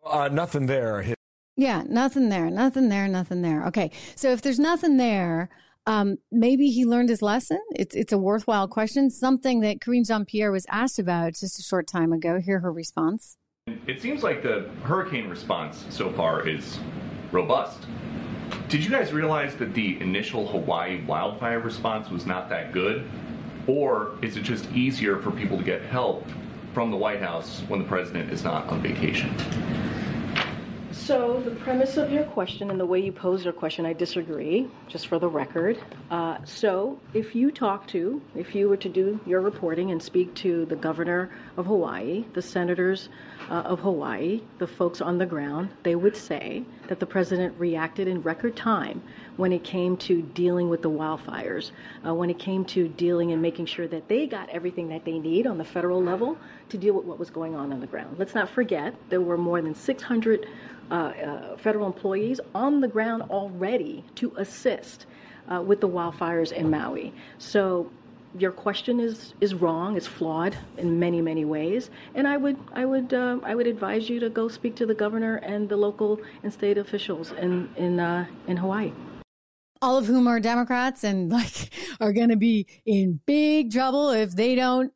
Uh, nothing there. Yeah, nothing there. Nothing there. Nothing there. Okay. So if there's nothing there, Um, maybe he learned his lesson. It's it's a worthwhile question, something that Karine Jean-Pierre was asked about just a short time ago. Hear her response. It seems like the hurricane response so far is robust. Did you guys realize that the initial Hawaii wildfire response was not that good? Or is it just easier for people to get help from the White House when the president is not on vacation? So the premise of your question and the way you pose your question, I disagree, just for the record. Uh, so if you talk to, if you were to do your reporting and speak to the governor of Hawaii, the senators uh, of Hawaii, the folks on the ground, they would say that the president reacted in record time when it came to dealing with the wildfires, uh, when it came to dealing and making sure that they got everything that they need on the federal level to deal with what was going on on the ground. Let's not forget there were more than six hundred Uh, uh, federal employees on the ground already to assist uh, with the wildfires in Maui. So your question is is wrong. It's flawed in many, many ways. And I would I would uh, I would advise you to go speak to the governor and the local and state officials in in uh, in Hawaii. All of whom are Democrats and like are going to be in big trouble if they don't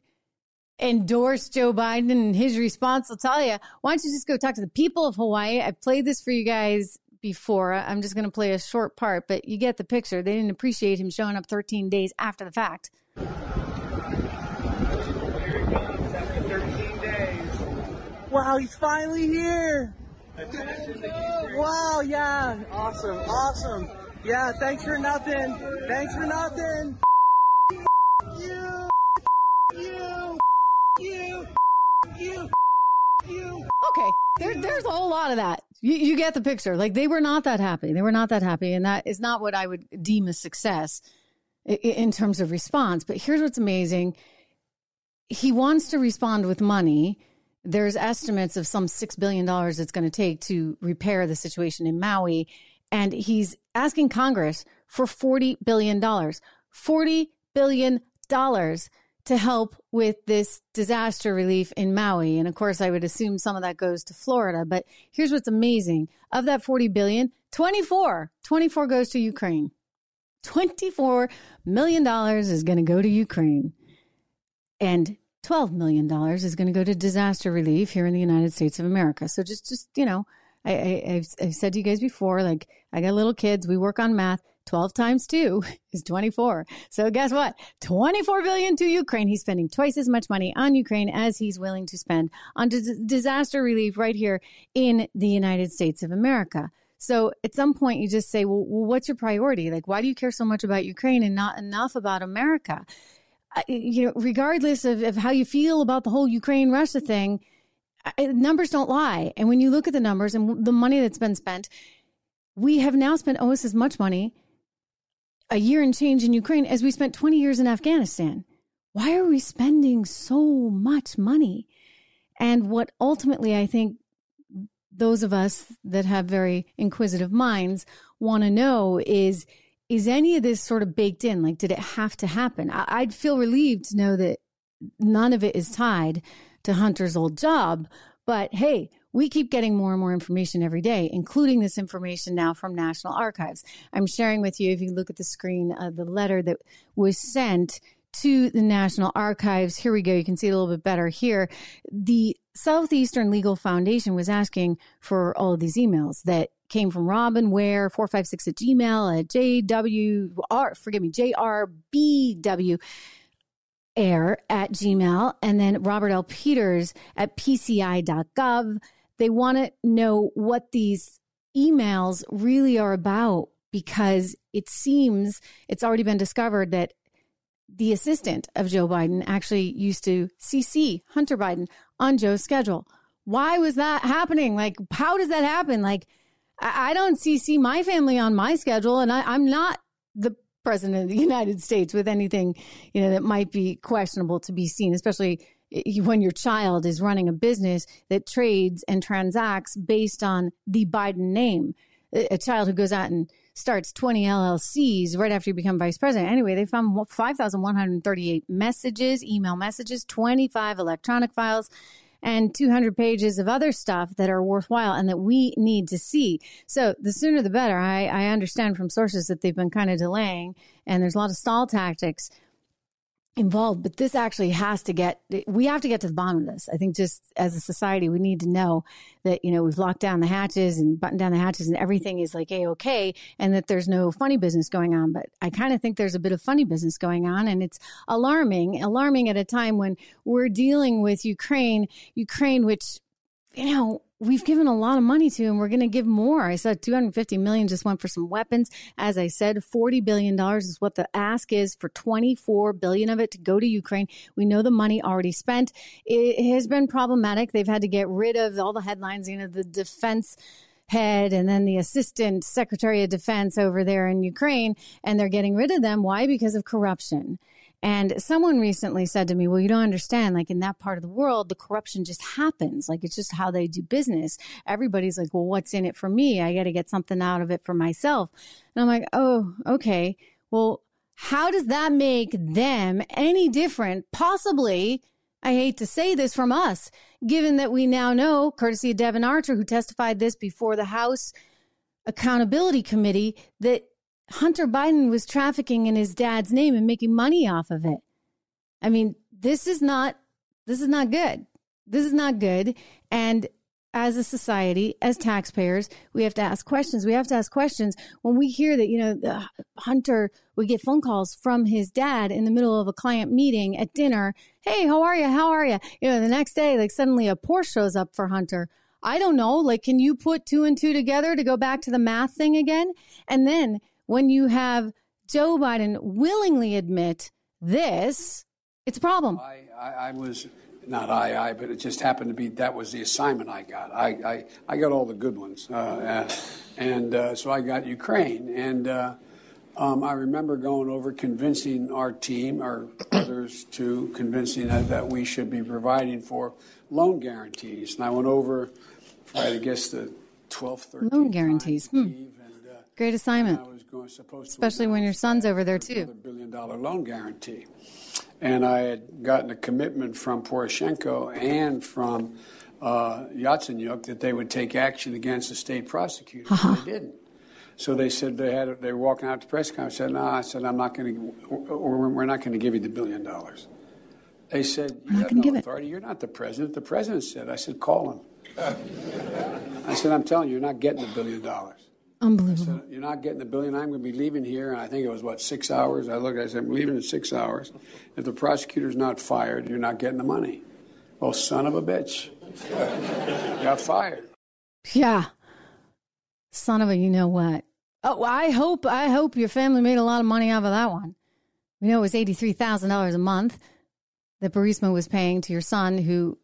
endorse Joe Biden and his response. I'll tell you, why don't you just go talk to the people of Hawaii? I played this for you guys before. I'm just going to play a short part, but you get the picture. They didn't appreciate him showing up thirteen days after the fact. Here he comes after thirteen days. Wow, he's finally here. Wow, yeah. Awesome, awesome. Yeah, thanks for nothing. Thanks for nothing. You. You. You, you, you. Okay, there, there's a whole lot of that. You, you get the picture. Like, they were not that happy. They were not that happy. And that is not what I would deem a success in, in terms of response. But here's what's amazing. He wants to respond with money. There's estimates of some six billion dollars it's going to take to repair the situation in Maui. And he's asking Congress for forty billion dollars, forty billion dollars to help with this disaster relief in Maui. And of course, I would assume some of that goes to Florida. But here's what's amazing. Of that forty billion dollars, twenty-four, twenty-four goes to Ukraine. twenty-four million dollars is going to go to Ukraine. And twelve million dollars is going to go to disaster relief here in the United States of America. So just, just you know, I, I, I've, I've said to you guys before, like, I got little kids. We work on math. twelve times two is twenty-four. So guess what? twenty-four billion dollars to Ukraine. He's spending twice as much money on Ukraine as he's willing to spend on dis- disaster relief right here in the United States of America. So at some point you just say, well, well, what's your priority? Like, why do you care so much about Ukraine and not enough about America? Uh, you know, regardless of, of how you feel about the whole Ukraine-Russia thing, I, numbers don't lie. And when you look at the numbers and the money that's been spent, we have now spent almost as much money a year and change in Ukraine as we spent twenty years in Afghanistan. Why are we spending so much money? And what ultimately I think those of us that have very inquisitive minds want to know is, is any of this sort of baked in? Like, did it have to happen? I- I'd feel relieved to know that none of it is tied to Hunter's old job. But hey, we keep getting more and more information every day, including this information now from National Archives. I'm sharing with you, if you look at the screen, uh, the letter that was sent to the National Archives. Here we go. You can see it a little bit better here. The Southeastern Legal Foundation was asking for all of these emails that came from Robin Ware, four five six at Gmail, at JWR, forgive me, J R B W. Air at Gmail, and then Robert L. Peters at P C I dot gov. They want to know what these emails really are about, because it seems it's already been discovered that the assistant of Joe Biden actually used to C C Hunter Biden on Joe's schedule. Why was that happening? Like, how does that happen? Like, I, I don't C C my family on my schedule, and I, I'm not the president of the United States with anything, you know, that might be questionable to be seen, especially when your child is running a business that trades and transacts based on the Biden name. A child who goes out and starts twenty L L Cs right after you become vice president. Anyway, they found five thousand one hundred thirty-eight messages, email messages, twenty-five electronic files, and two hundred pages of other stuff that are worthwhile and that we need to see. So the sooner the better. I, I understand from sources that they've been kind of delaying, and there's a lot of stall tactics involved, but this actually has to get, we have to get to the bottom of this. I think just as a society, we need to know that, you know, we've locked down the hatches and buttoned down the hatches and everything is like A-okay, and that there's no funny business going on. But I kind of think there's a bit of funny business going on, and it's alarming, alarming at a time when we're dealing with Ukraine, Ukraine, which, you know, we've given a lot of money to, and we're going to give more. I said two hundred fifty million dollars just went for some weapons. As I said, forty billion dollars is what the ask is for twenty-four billion dollars of it to go to Ukraine. We know the money already spent. It has been problematic. They've had to get rid of all the headlines, you know, the defense head and then the assistant secretary of defense over there in Ukraine, and they're getting rid of them. Why? Because of corruption. And someone recently said to me, well, you don't understand, like in that part of the world, the corruption just happens. Like, it's just how they do business. Everybody's like, well, what's in it for me? I got to get something out of it for myself. And I'm like, oh, okay. Well, how does that make them any different? Possibly, I hate to say this, from us, given that we now know, courtesy of Devin Archer, who testified this before the House Accountability Committee, that Hunter Biden was trafficking in his dad's name and making money off of it. I mean, this is not, this is not good. This is not good. And as a society, as taxpayers, we have to ask questions. We have to ask questions when we hear that, you know, Hunter would get phone calls from his dad in the middle of a client meeting at dinner. Hey, how are you? How are you? You know, the next day, like suddenly a Porsche shows up for Hunter. I don't know. Like, can you put two and two together to go back to the math thing again? And then when you have Joe Biden willingly admit this, it's a problem. I, I, I was not I, I, but it just happened to be that was the assignment I got. I, I, I got all the good ones. Uh, and uh, so I got Ukraine. And uh, um, I remember going over convincing our team, or others too, convincing that, that we should be providing for loan guarantees. And I went over, I guess, the twelfth, thirteenth loan guarantees. Hmm. And, uh, great assignment. I was going, supposed Especially to when your son's over there, too. billion dollar loan guarantee. And I had gotten a commitment from Poroshenko and from uh, Yatsenyuk that they would take action against the state prosecutor. Uh-huh. They didn't. So they said they had. They were walking out to press conference. Said, "No, nah, I said I'm not going to. We're not going to give you the billion dollars." They said, "You have no authority. It. You're not the president." The president said, "I said call him." I said, "I'm telling you, you're not getting the billion dollars." Unbelievable. I said, you're not getting the billion. I'm going to be leaving here. And I think it was, what, six hours? I looked, I said, I'm leaving in six hours. If the prosecutor's not fired, you're not getting the money. Well, son of a bitch. Got fired. Yeah. Son of a you know what. Oh, I hope, I hope your family made a lot of money out of that one. We know it was eighty-three thousand dollars a month that Burisma was paying to your son, who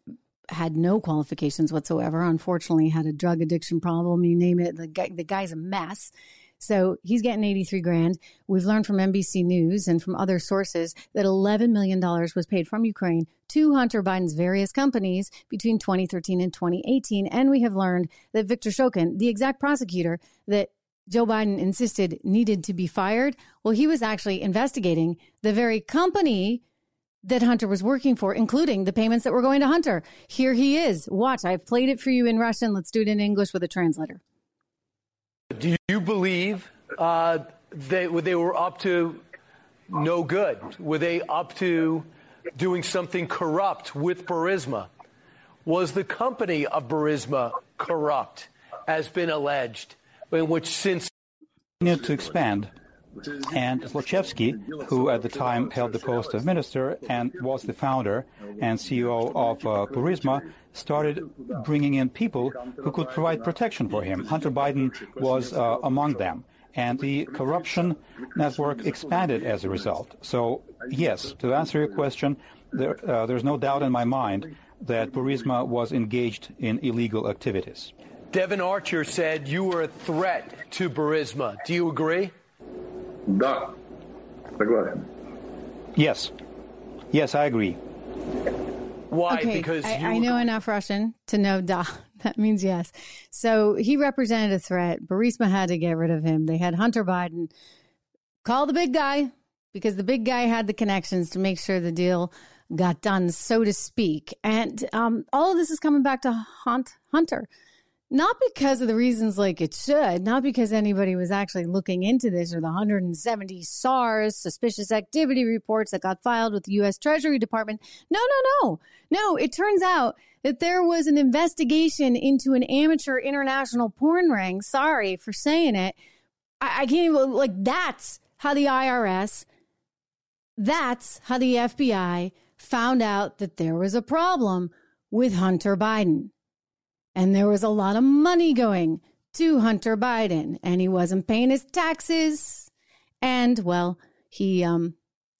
had no qualifications whatsoever. Unfortunately, had a drug addiction problem. You name it. The guy, the guy's a mess. So he's getting eighty-three grand. We've learned from N B C News and from other sources that eleven million dollars was paid from Ukraine to Hunter Biden's various companies between twenty thirteen and twenty eighteen. And we have learned that Viktor Shokin, the exact prosecutor that Joe Biden insisted needed to be fired, well, he was actually investigating the very company that Hunter was working for, including the payments that were going to Hunter. Here he is. Watch, I've played it for you in Russian. Let's do it in English with a translator. Do you believe uh, they, they were up to no good? Were they up to doing something corrupt with Burisma? Was the company of Burisma corrupt, as been alleged, in which since... ...to expand... And Zlochevsky, who at the time held the post of minister and was the founder and C E O of uh, Burisma, started bringing in people who could provide protection for him. Hunter Biden was uh, among them, and the corruption network expanded as a result. So, yes, to answer your question, there, uh, there's no doubt in my mind that Burisma was engaged in illegal activities. Devin Archer said you were a threat to Burisma. Do you agree? Yes. Yes, I agree. Why? Okay, because I, you... I know enough Russian to know da. That means yes. So he represented a threat. Burisma had to get rid of him. They had Hunter Biden call the big guy because the big guy had the connections to make sure the deal got done, so to speak. And um, all of this is coming back to haunt Hunter. Not because of the reasons like it should, not because anybody was actually looking into this or the one hundred seventy SARS, suspicious activity reports that got filed with the U S Treasury Department. No, no, no. No, it turns out that there was an investigation into an amateur international porn ring. Sorry for saying it. I, I can't even, like, that's how the I R S, that's how the F B I found out that there was a problem with Hunter Biden. And there was a lot of money going to Hunter Biden, and he wasn't paying his taxes. And, well, he um,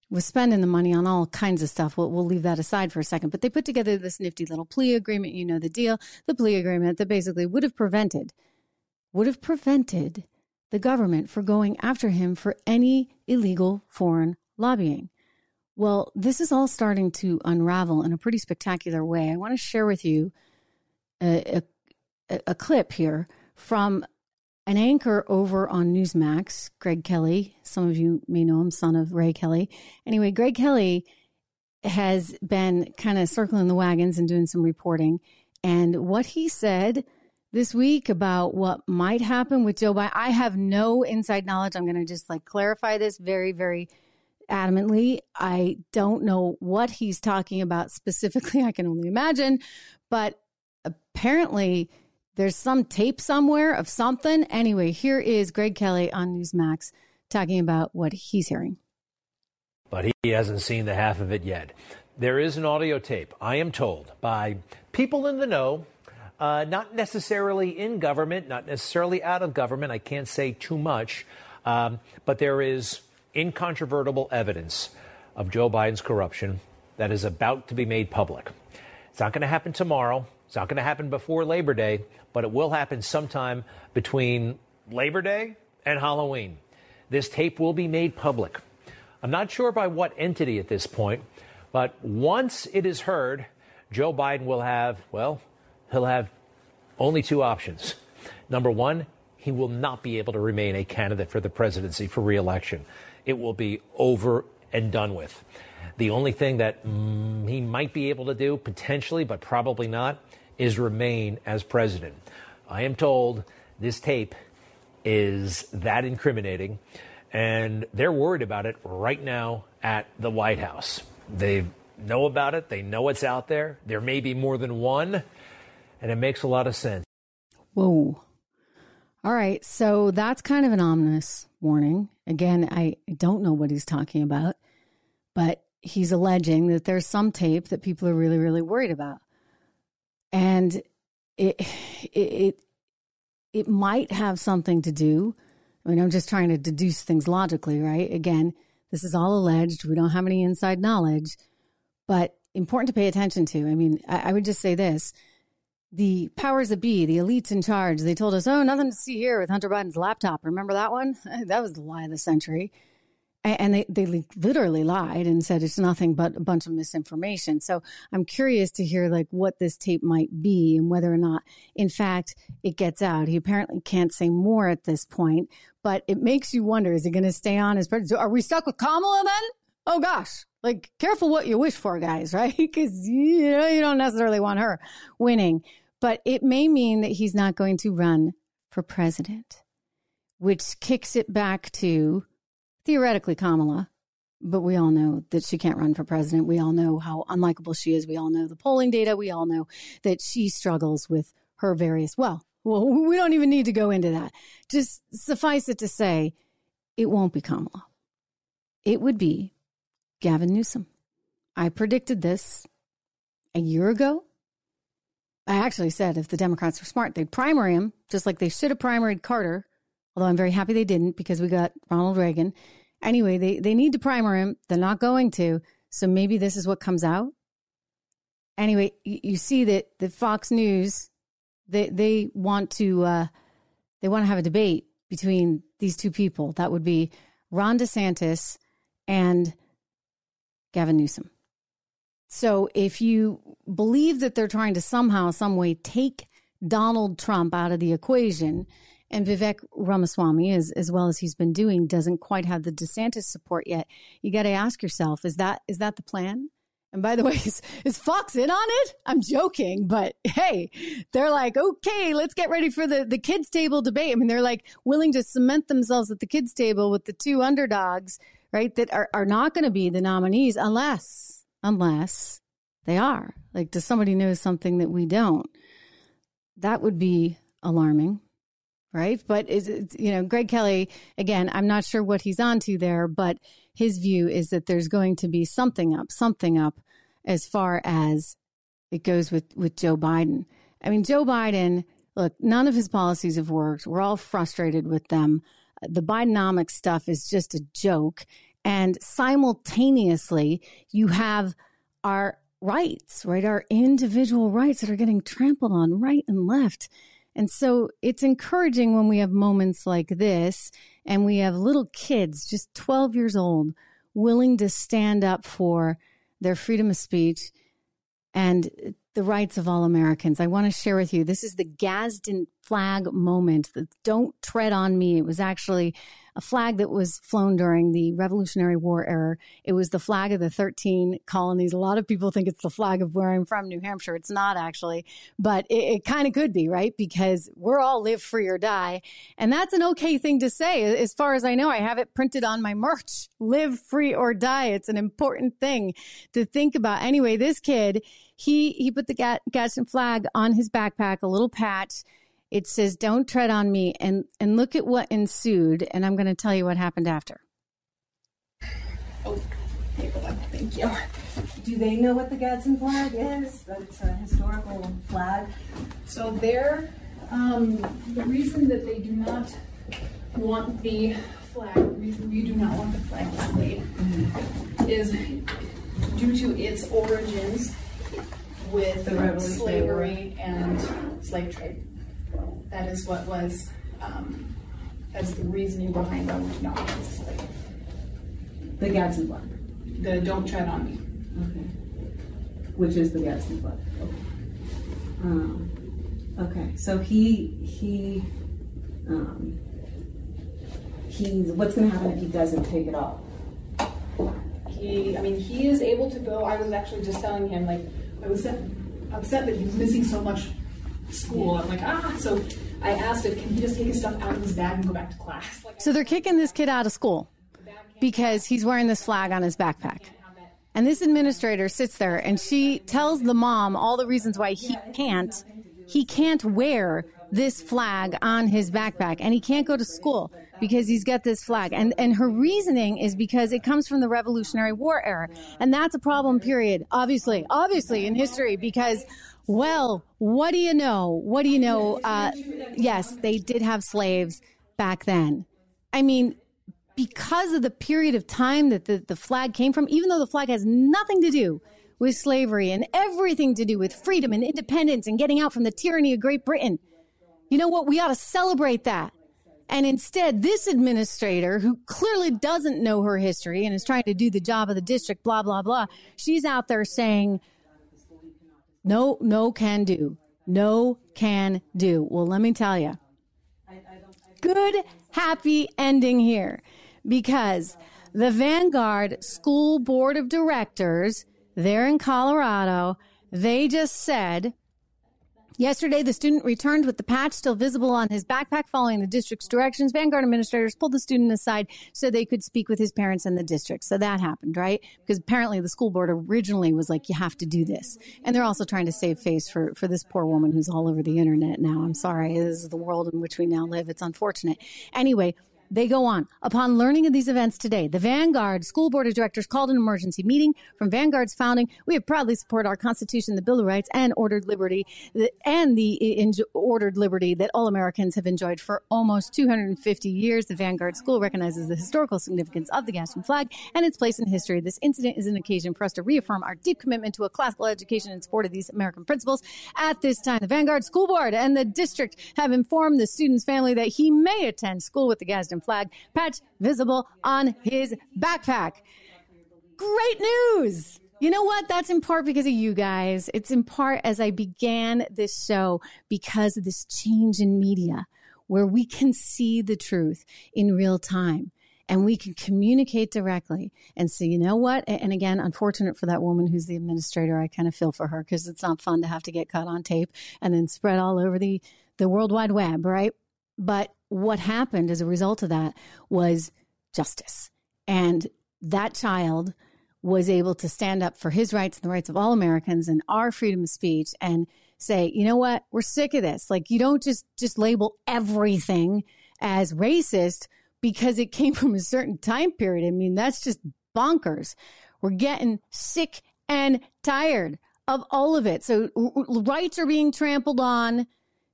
was spending the money on all kinds of stuff. We'll, we'll leave that aside for a second. But they put together this nifty little plea agreement. You know the deal. The plea agreement that basically would have prevented, would have prevented the government from going after him for any illegal foreign lobbying. Well, this is all starting to unravel in a pretty spectacular way. I want to share with you A, a, a clip here from an anchor over on Newsmax, Greg Kelly. Some of you may know him, son of Ray Kelly. Anyway, Greg Kelly has been kind of circling the wagons and doing some reporting. And what he said this week about what might happen with Joe Biden, I have no inside knowledge. I'm going to just like clarify this very, very adamantly. I don't know what he's talking about specifically. I can only imagine, but apparently, there's some tape somewhere of something. Anyway, here is Greg Kelly on Newsmax talking about what he's hearing. But he hasn't seen the half of it yet. There is an audio tape, I am told, by people in the know, uh, not necessarily in government, not necessarily out of government. I can't say too much, um, but there is incontrovertible evidence of Joe Biden's corruption that is about to be made public. It's not going to happen tomorrow. It's not going to happen before Labor Day, but it will happen sometime between Labor Day and Halloween. This tape will be made public. I'm not sure by what entity at this point, but once it is heard, Joe Biden will have, well, he'll have only two options. Number one, he will not be able to remain a candidate for the presidency for re-election. It will be over and done with. The only thing that mm, he might be able to do, potentially, but probably not, is remain as president. I am told this tape is that incriminating, and they're worried about it right now at the White House. They know about it. They know it's out there. There may be more than one, and it makes a lot of sense. Whoa. All right, so that's kind of an ominous warning. Again, I don't know what he's talking about, but he's alleging that there's some tape that people are really, really worried about. And it it it, it might have something to do. I mean, I'm just trying to deduce things logically, right? Again, this is all alleged. We don't have any inside knowledge, but important to pay attention to. I mean, I, I would just say this. The powers that be, the elites in charge, they told us, oh, nothing to see here with Hunter Biden's laptop. Remember that one? That was the lie of the century. And they, they literally lied and said it's nothing but a bunch of misinformation. So I'm curious to hear like what this tape might be and whether or not, in fact, it gets out. He apparently can't say more at this point, but it makes you wonder, is he going to stay on as president? Are we stuck with Kamala then? Oh, gosh, like careful what you wish for, guys, right? Because you know, you don't necessarily want her winning. But it may mean that he's not going to run for president, which kicks it back to theoretically Kamala, but we all know that she can't run for president. We all know how unlikable she is. We all know the polling data. We all know that she struggles with her various, well, well, we don't even need to go into that. Just suffice it to say, it won't be Kamala. It would be Gavin Newsom. I predicted this a year ago. I actually said if the Democrats were smart, they'd primary him, just like they should have primaried Carter. Although I'm very happy they didn't because we got Ronald Reagan. Anyway, they, they need to primer him. They're not going to. So maybe this is what comes out. Anyway, you, you see that the Fox News, they they want to uh, they want to have a debate between these two people. That would be Ron DeSantis and Gavin Newsom. So if you believe that they're trying to somehow, some way take Donald Trump out of the equation. And Vivek Ramaswamy, as, as well as he's been doing, doesn't quite have the DeSantis support yet. You got to ask yourself, is that is that the plan? And by the way, is, is Fox in on it? I'm joking, but hey, they're like, okay, let's get ready for the, the kids' table debate. I mean, they're like willing to cement themselves at the kids' table with the two underdogs, right, that are, are not going to be the nominees unless, unless they are. Like, does somebody know something that we don't? That would be alarming. Right. But, is it, you know, Greg Kelly, again, I'm not sure what he's onto there, but his view is that there's going to be something up, something up as far as it goes with, with Joe Biden. I mean, Joe Biden, look, none of his policies have worked. We're all frustrated with them. The Bidenomics stuff is just a joke. And simultaneously, you have our rights, right, our individual rights that are getting trampled on right and left. And so it's encouraging when we have moments like this and we have little kids, just twelve years old, willing to stand up for their freedom of speech and the rights of all Americans. I want to share with you, this is the Gadsden flag moment. The Don't Tread on Me. It was actually a flag that was flown during the Revolutionary War era. It was the flag of the thirteen colonies. A lot of people think it's the flag of where I'm from, New Hampshire. It's not actually, but it, it kind of could be, right? Because we're all live free or die. And that's an okay thing to say. As far as I know, I have it printed on my merch, live free or die. It's an important thing to think about. Anyway, this kid, he, he put the Gadsden flag on his backpack, a little patch. It says, don't tread on me, and, and look at what ensued, and I'm going to tell you what happened after. Oh, thank you. Do they know what the Gadsden flag is? It's a historical flag. So they're, um, the reason that they do not want the flag, the reason you do not want the flag displayed, mm-hmm. is due to its origins with the slavery and slave trade. That is what was, um, that's the reasoning behind why we're not enslaved. The Gadsden flag. The "Don't Tread on Me." Okay. Which is the Gadsden flag. Okay. Um, okay. So he he um, he's what's going to happen if he doesn't take it off? He, I mean, he is able to go. I was actually just telling him, like, I was upset that he was missing so much school. I'm like, ah, so I asked if can he just take his stuff out of his bag and go back to class. Like, so they're kicking this kid out of school because he's wearing this flag on his backpack. And this administrator sits there and she tells the mom all the reasons why he can't, he can't wear this flag on his backpack and he can't go to school because he's got this flag. And, and her reasoning is because it comes from the Revolutionary War era. And that's a problem, period. Obviously, obviously in history, because, well, what do you know? What do you know? Uh, yes, they did have slaves back then. I mean, because of the period of time that the, the flag came from, even though the flag has nothing to do with slavery and everything to do with freedom and independence and getting out from the tyranny of Great Britain, you know what? We ought to celebrate that. And instead, this administrator, who clearly doesn't know her history and is trying to do the job of the district, blah, blah, blah, she's out there saying, no, no can do. No can do. Well, let me tell you, good, happy ending here. Because the Vanguard School Board of Directors there in Colorado, they just said, yesterday the student returned with the patch still visible on his backpack following the district's directions. Vanguard administrators pulled the student aside so they could speak with his parents and the district. So that happened, right? Because apparently the school board originally was like, you have to do this. And they're also trying to save face for, for this poor woman who's all over the internet now. I'm sorry. This is the world in which we now live. It's unfortunate. Anyway, they go on. Upon learning of these events today, the Vanguard School Board of Directors called an emergency meeting. From Vanguard's founding, we have proudly supported our Constitution, the Bill of Rights, and ordered liberty, and the enjo- ordered liberty that all Americans have enjoyed for almost two hundred fifty years. The Vanguard School recognizes the historical significance of the Gadsden flag and its place in history. This incident is an occasion for us to reaffirm our deep commitment to a classical education in support of these American principles. At this time, the Vanguard School Board and the district have informed the student's family that he may attend school with the Gadsden flag patch visible on his backpack. Great news. You know what? That's in part because of you guys. It's in part, as I began this show, because of this change in media where we can see the truth in real time and we can communicate directly. And so, you know what? And again, unfortunate for that woman who's the administrator. I kind of feel for her because it's not fun to have to get caught on tape and then spread all over the, the World Wide Web, right? But what happened as a result of that was justice. And that child was able to stand up for his rights and the rights of all Americans and our freedom of speech and say, you know what, we're sick of this. Like, you don't just, just label everything as racist because it came from a certain time period. I mean, that's just bonkers. We're getting sick and tired of all of it. So rights are being trampled on.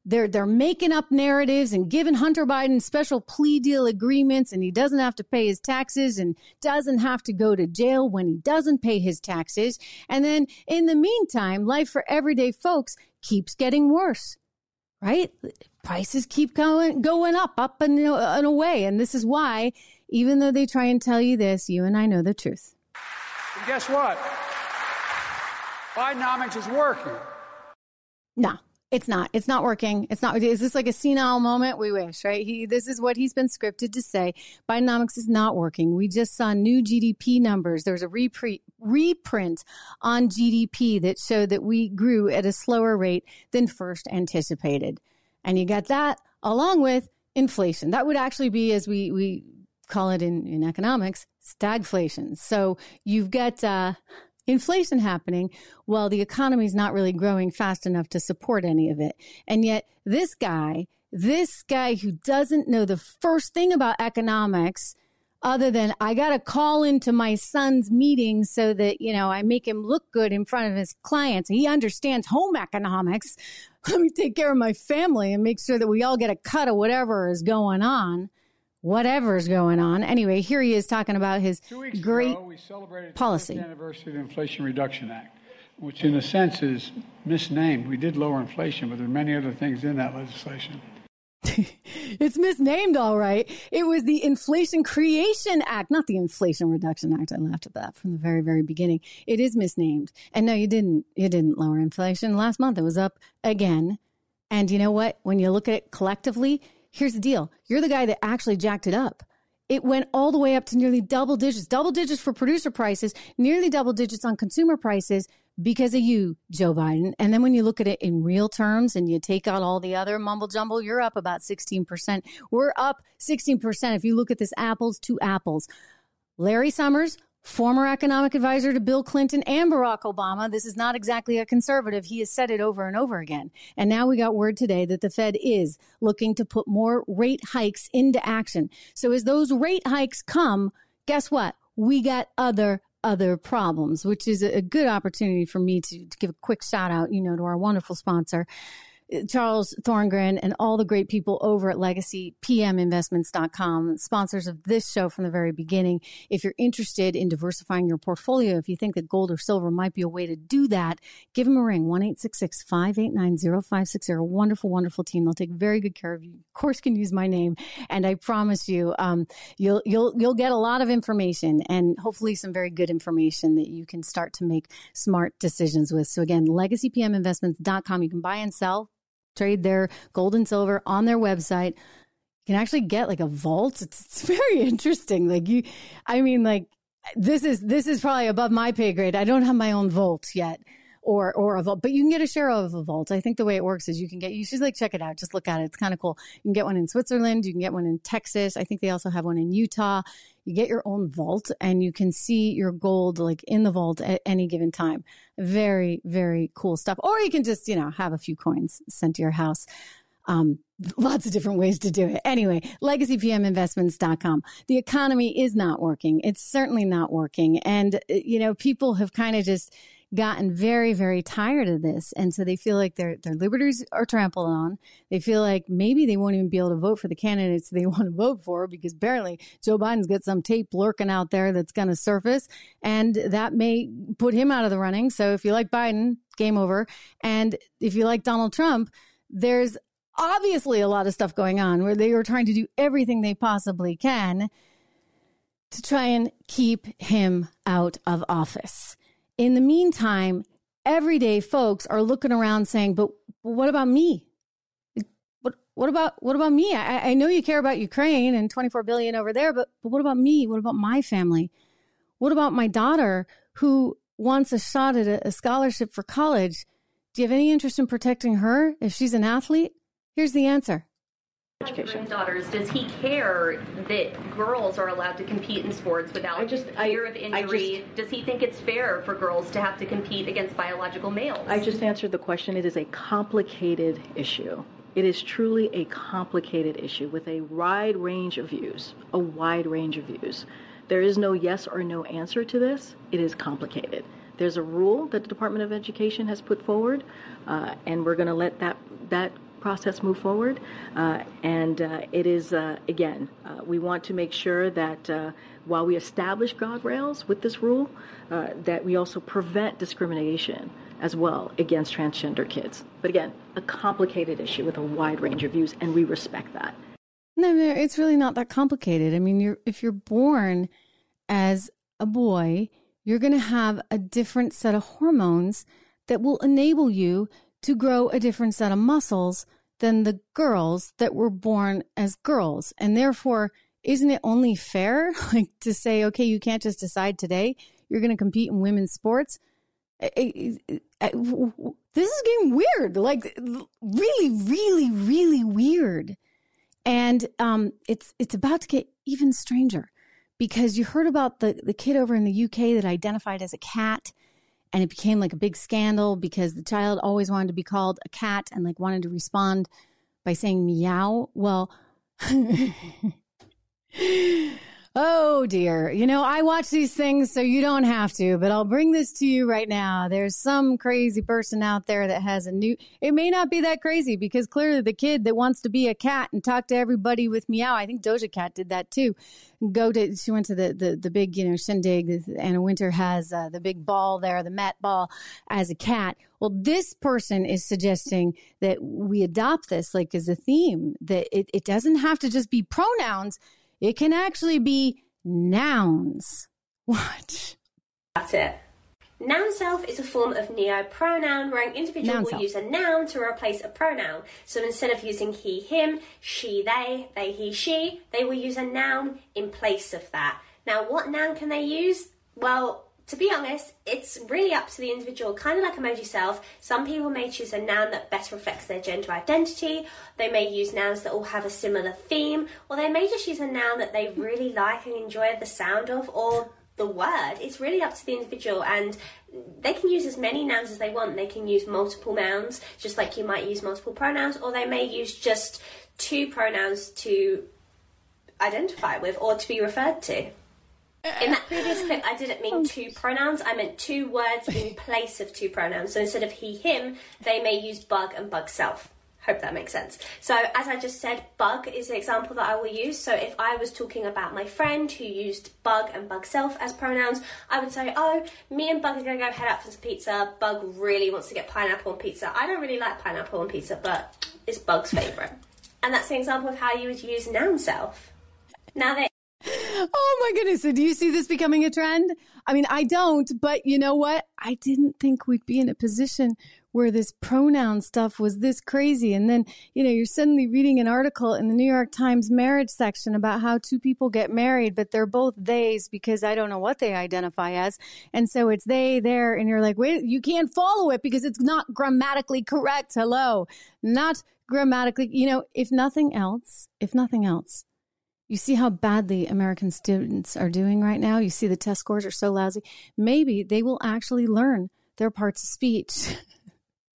They're they're making up narratives and giving Hunter Biden special plea deal agreements, and he doesn't have to pay his taxes and doesn't have to go to jail when he doesn't pay his taxes. And then in the meantime, life for everyday folks keeps getting worse, right? Prices keep going going up, up and, and away. And this is why, even though they try and tell you this, you and I know the truth. And guess what? Bidenomics is working. No. Nah. It's not. It's not working. It's not. Is this like a senile moment? We wish, right? He, this is what he's been scripted to say. Bidenomics is not working. We just saw new G D P numbers. There was a repre- reprint on G D P that showed that we grew at a slower rate than first anticipated. And you got that along with inflation. That would actually be, as we, we call it in, in economics, stagflation. So you've got... Uh, inflation happening while the economy's not really growing fast enough to support any of it. And yet this guy, this guy who doesn't know the first thing about economics other than I got to call into my son's meeting so that, you know, I make him look good in front of his clients. He understands home economics. Let me take care of my family and make sure that we all get a cut of whatever is going on. Whatever's going on. Anyway, here he is talking about his great policy. Two weeks ago, we celebrated the fiftieth anniversary of the Inflation Reduction Act. which in a sense is misnamed. We did lower inflation, but there are many other things in that legislation. It's misnamed, all right. It was the Inflation Creation Act, not the Inflation Reduction Act. I laughed at that from the very, very beginning. It is misnamed. And no, you didn't. You didn't lower inflation. Last month, it was up again. And you know what? When you look at it collectively, here's the deal. You're the guy that actually jacked it up. It went all the way up to nearly double digits, double digits for producer prices, nearly double digits on consumer prices because of you, Joe Biden. And then when you look at it in real terms and you take out all the other mumble jumble, you're up about sixteen percent. We're up sixteen percent if you look at this apples to apples. Larry Summers, former economic advisor to Bill Clinton and Barack Obama. This is not exactly a conservative. He has said it over and over again. And now we got word today that the Fed is looking to put more rate hikes into action. So as those rate hikes come, guess what? We got other other problems, which is a good opportunity for me to, to give a quick shout out, you know, to our wonderful sponsor, Charles Thorngren, and all the great people over at Legacy P M Investments dot com, sponsors of this show from the very beginning. If you're interested in diversifying your portfolio, if you think that gold or silver might be a way to do that, give them a ring, one eight six six, five eight nine, zero five six zero. Wonderful, wonderful team. They'll take very good care of you. Of course, can use my name, and I promise you, um, you'll you'll you'll get a lot of information, and hopefully some very good information that you can start to make smart decisions with. So again, Legacy P M Investments dot com. You can buy and sell, trade their gold and silver on their website. You can actually get like a vault. It's, it's very interesting. Like you, I mean, like this is, this is probably above my pay grade. I don't have my own vault yet or, or a vault, but you can get a share of a vault. I think the way it works is you can get, you should like check it out. Just look at it. It's kind of cool. You can get one in Switzerland. You can get one in Texas. I think they also have one in Utah. You get your own vault and you can see your gold like in the vault at any given time. Very, very cool stuff. Or you can just, you know, have a few coins sent to your house. Um, lots of different ways to do it. Anyway, Legacy P M Investments dot com. The economy is not working. It's certainly not working. And, you know, people have kind of just gotten very, very tired of this. And so they feel like their their liberties are trampled on. They feel like maybe they won't even be able to vote for the candidates they want to vote for because apparently Joe Biden's got some tape lurking out there that's going to surface and that may put him out of the running. So if you like Biden, game over. And if you like Donald Trump, there's obviously a lot of stuff going on where they are trying to do everything they possibly can to try and keep him out of office. In the meantime, everyday folks are looking around saying, but what about me? What, what about what about me? I, I know you care about Ukraine and twenty-four billion dollars over there, but, but what about me? What about my family? What about my daughter who wants a shot at a, a scholarship for college? Do you have any interest in protecting her if she's an athlete? Here's the answer. Granddaughters, does he care that girls are allowed to compete in sports without I just, fear I, of injury? I just, does he think it's fair for girls to have to compete against biological males? I just answered the question. It is a complicated issue. It is truly a complicated issue with a wide range of views, a wide range of views. There is no yes or no answer to this. It is complicated. There's a rule that the Department of Education has put forward, uh, and we're going to let that that process move forward, uh, and uh, it is uh, again uh, we want to make sure that uh, while we establish guardrails with this rule uh, that we also prevent discrimination as well against transgender kids. But again, a complicated issue with a wide range of views, and we respect that. No, no, it's really not that complicated. I mean, you're if you're born as a boy, you're going to have a different set of hormones that will enable you to grow a different set of muscles than the girls that were born as girls. And therefore, isn't it only fair like to say, okay, you can't just decide today you're going to compete in women's sports? I, I, I, this is getting weird, like really, really, really weird. And um, it's it's about to get even stranger because you heard about the, the kid over in the U K that identified as a cat. And it became like a big scandal because the child always wanted to be called a cat and like wanted to respond by saying meow. Well, Oh, dear. You know, I watch these things so you don't have to, but I'll bring this to you right now. There's some crazy person out there that has a new... It may not be that crazy because clearly the kid that wants to be a cat and talk to everybody with meow, I think Doja Cat did that too. Go to She went to the, the, the big, you know, shindig. Anna Wintour has uh, the big ball there, the Met ball as a cat. Well, this person is suggesting that we adopt this like as a theme, that it, it doesn't have to just be pronouns. It can actually be nouns. What? That's it. Noun self is a form of neo-pronoun where an individual will use a noun to replace a pronoun. So instead of using he, him, she, they, they, he, she, they will use a noun in place of that. Now, what noun can they use? Well, to be honest, it's really up to the individual, kind of like emoji self. Some people may choose a noun that best reflects their gender identity. They may use nouns that all have a similar theme, or they may just use a noun that they really like and enjoy the sound of or the word. It's really up to the individual, and they can use as many nouns as they want. They can use multiple nouns, just like you might use multiple pronouns, or they may use just two pronouns to identify with or to be referred to. In that previous clip, I didn't mean two pronouns. I meant two words in place of two pronouns. So instead of he, him, they may use bug and bug self. Hope that makes sense. So as I just said, bug is the example that I will use. So if I was talking about my friend who used bug and bug self as pronouns, I would say, oh, me and Bug are going to go head out for some pizza. Bug really wants to get pineapple on pizza. I don't really like pineapple on pizza, but it's Bug's favourite. And that's the example of how you would use noun self. Now that Oh, my goodness. So do you see this becoming a trend? I mean, I don't. But you know what? I didn't think we'd be in a position where this pronoun stuff was this crazy. And then, you know, you're suddenly reading an article in the New York Times marriage section about how two people get married, but they're both theys because I don't know what they identify as. And so it's they, there, and you're like, wait, you can't follow it because it's not grammatically correct. Hello. Not grammatically. You know, if nothing else, if nothing else. You see how badly American students are doing right now? You see the test scores are so lousy. Maybe they will actually learn their parts of speech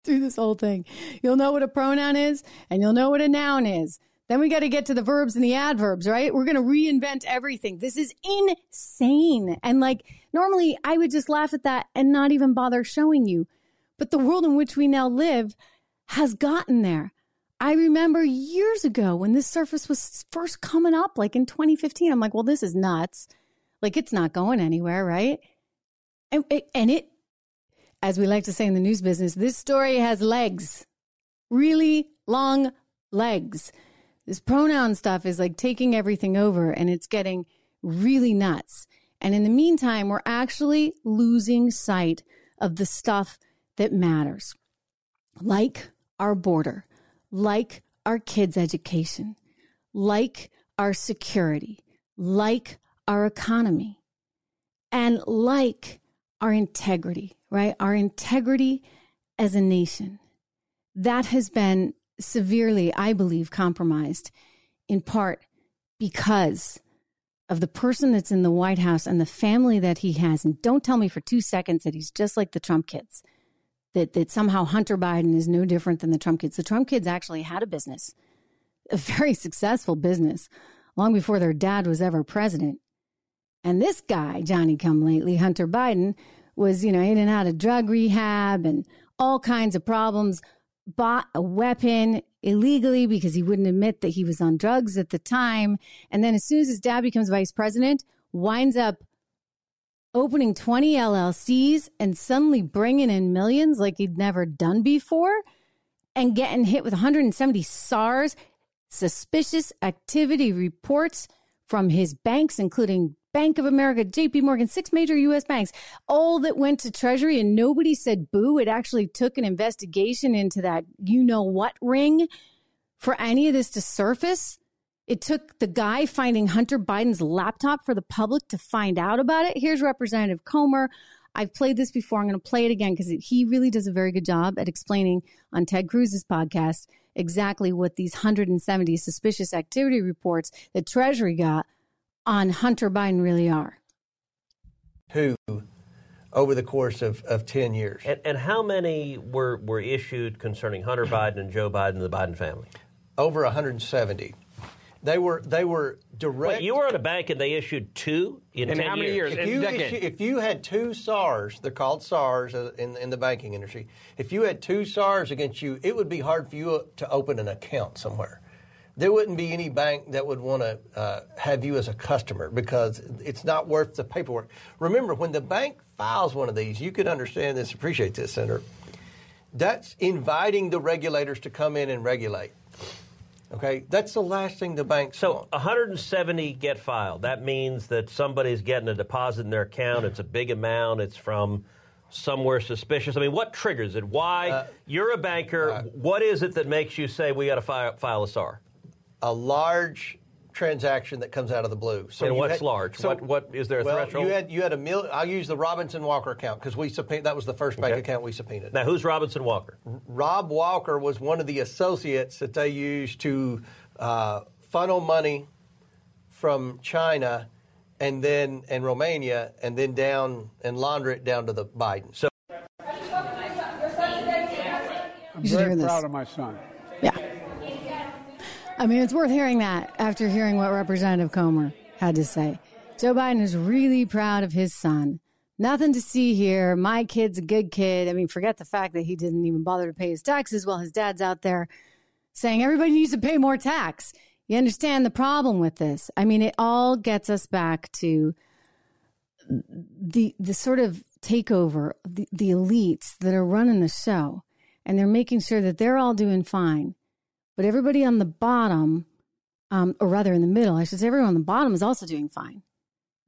through this whole thing. You'll know what a pronoun is and you'll know what a noun is. Then we got to get to the verbs and the adverbs, right? We're going to reinvent everything. This is insane. And like normally I would just laugh at that and not even bother showing you. But the world in which we now live has gotten there. I remember years ago when this surface was first coming up, like in twenty fifteen, I'm like, well, this is nuts. Like, it's not going anywhere, right? And, and it, as we like to say in the news business, this story has legs, really long legs. This pronoun stuff is like taking everything over and it's getting really nuts. And in the meantime, we're actually losing sight of the stuff that matters, like our border. Like our kids' education, like our security, like our economy, and like our integrity, right? Our integrity as a nation. That has been severely, I believe, compromised in part because of the person that's in the White House and the family that he has. And don't tell me for two seconds that he's just like the Trump kids. That, that somehow Hunter Biden is no different than the Trump kids. The Trump kids actually had a business, a very successful business, long before their dad was ever president. And this guy, Johnny come lately, Hunter Biden, was, you know, in and out of drug rehab and all kinds of problems, bought a weapon illegally because he wouldn't admit that he was on drugs at the time. And then as soon as his dad becomes vice president, winds up opening twenty L L Cs and suddenly bringing in millions like he'd never done before and getting hit with one hundred seventy SARS, suspicious activity reports from his banks, including Bank of America, J P Morgan, six major U S banks, all that went to Treasury and nobody said boo. It actually took an investigation into that you-know-what ring for any of this to surface. It took the guy finding Hunter Biden's laptop for the public to find out about it. Here's Representative Comer. I've played this before. I'm going to play it again because he really does a very good job at explaining on Ted Cruz's podcast exactly what these one hundred seventy suspicious activity reports that Treasury got on Hunter Biden really are. Who, over the course of, of ten years. And, and how many were, were issued concerning Hunter Biden and Joe Biden and the Biden family? Over one hundred seventy. They were they were direct. Wait, you were at a bank and they issued two in, in ten how many years? If you, issue, if you had two SARs, they're called SARs in, in the banking industry. If you had two SARs against you, it would be hard for you to open an account somewhere. There wouldn't be any bank that would want to uh, have you as a customer because it's not worth the paperwork. Remember, when the bank files one of these, you could understand this, appreciate this, Senator. That's inviting the regulators to come in and regulate. Okay, that's the last thing the banks so want. one hundred seventy get filed. That means that somebody's getting a deposit in their account. It's a big amount. It's from somewhere suspicious. I mean, what triggers it? Why? Uh, You're a banker. Uh, what is it that makes you say we got to file, file a SAR? A large transaction that comes out of the blue. So and what's had, large? So, what what is there a well, threshold? You had you had a mil. I'll use the Robinson Walker account because we subpoenaed. That was the first bank okay. account we subpoenaed. Now, who's Robinson Walker? R- Rob Walker was one of the associates that they used to uh, funnel money from China and then and Romania and then down and launder it down to the Biden. So I'm very proud of my son. Yeah. I mean, it's worth hearing that after hearing what Representative Comer had to say. Joe Biden is really proud of his son. Nothing to see here. My kid's a good kid. I mean, forget the fact that he didn't even bother to pay his taxes while his dad's out there saying everybody needs to pay more tax. You understand the problem with this? I mean, it all gets us back to the the sort of takeover, the, the elites that are running the show, and they're making sure that they're all doing fine. But everybody on the bottom, um, or rather in the middle, I should say everyone on the bottom is also doing fine,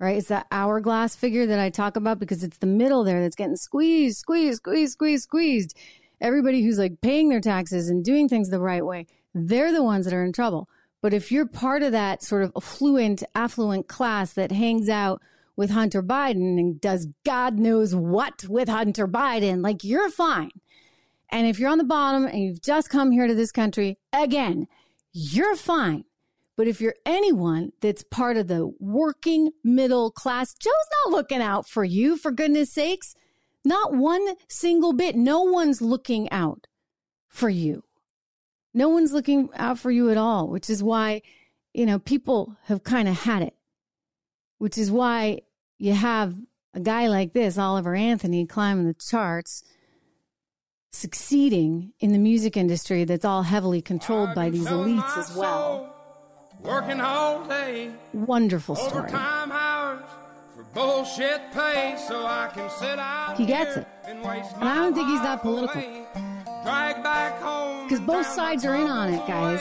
right? It's that hourglass figure that I talk about because it's the middle there that's getting squeezed, squeezed, squeezed, squeezed, squeezed. Everybody who's like paying their taxes and doing things the right way, they're the ones that are in trouble. But if you're part of that sort of affluent, affluent class that hangs out with Hunter Biden and does God knows what with Hunter Biden, like you're fine. And if you're on the bottom and you've just come here to this country, again, you're fine. But if you're anyone that's part of the working middle class, Joe's not looking out for you, for goodness sakes. Not one single bit. No one's looking out for you. No one's looking out for you at all, which is why, you know, people have kind of had it, which is why you have a guy like this, Oliver Anthony, climbing the charts, succeeding in the music industry that's all heavily controlled by these elites as well. Working all day. Wonderful story. For bullshit pay, so I can sit out. He gets it. And, and I don't think he's that political. Because both sides are in on it, guys.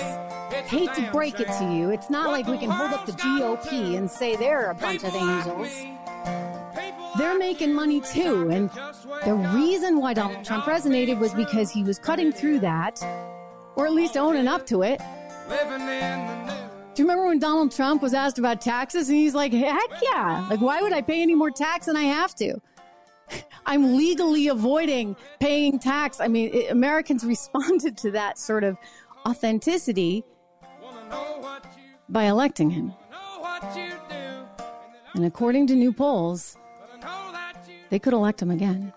Hate to break it to you. It's not like we can hold up the G O P and say they're a bunch of angels. They're making money too, and the reason why Donald Trump resonated was because he was cutting through that, or at least owning up to it. Do you remember when Donald Trump was asked about taxes, and he's like, heck yeah, like why would I pay any more tax than I have to? I'm legally avoiding paying tax. I mean, it, Americans responded to that sort of authenticity by electing him. And according to new polls, they could elect him again.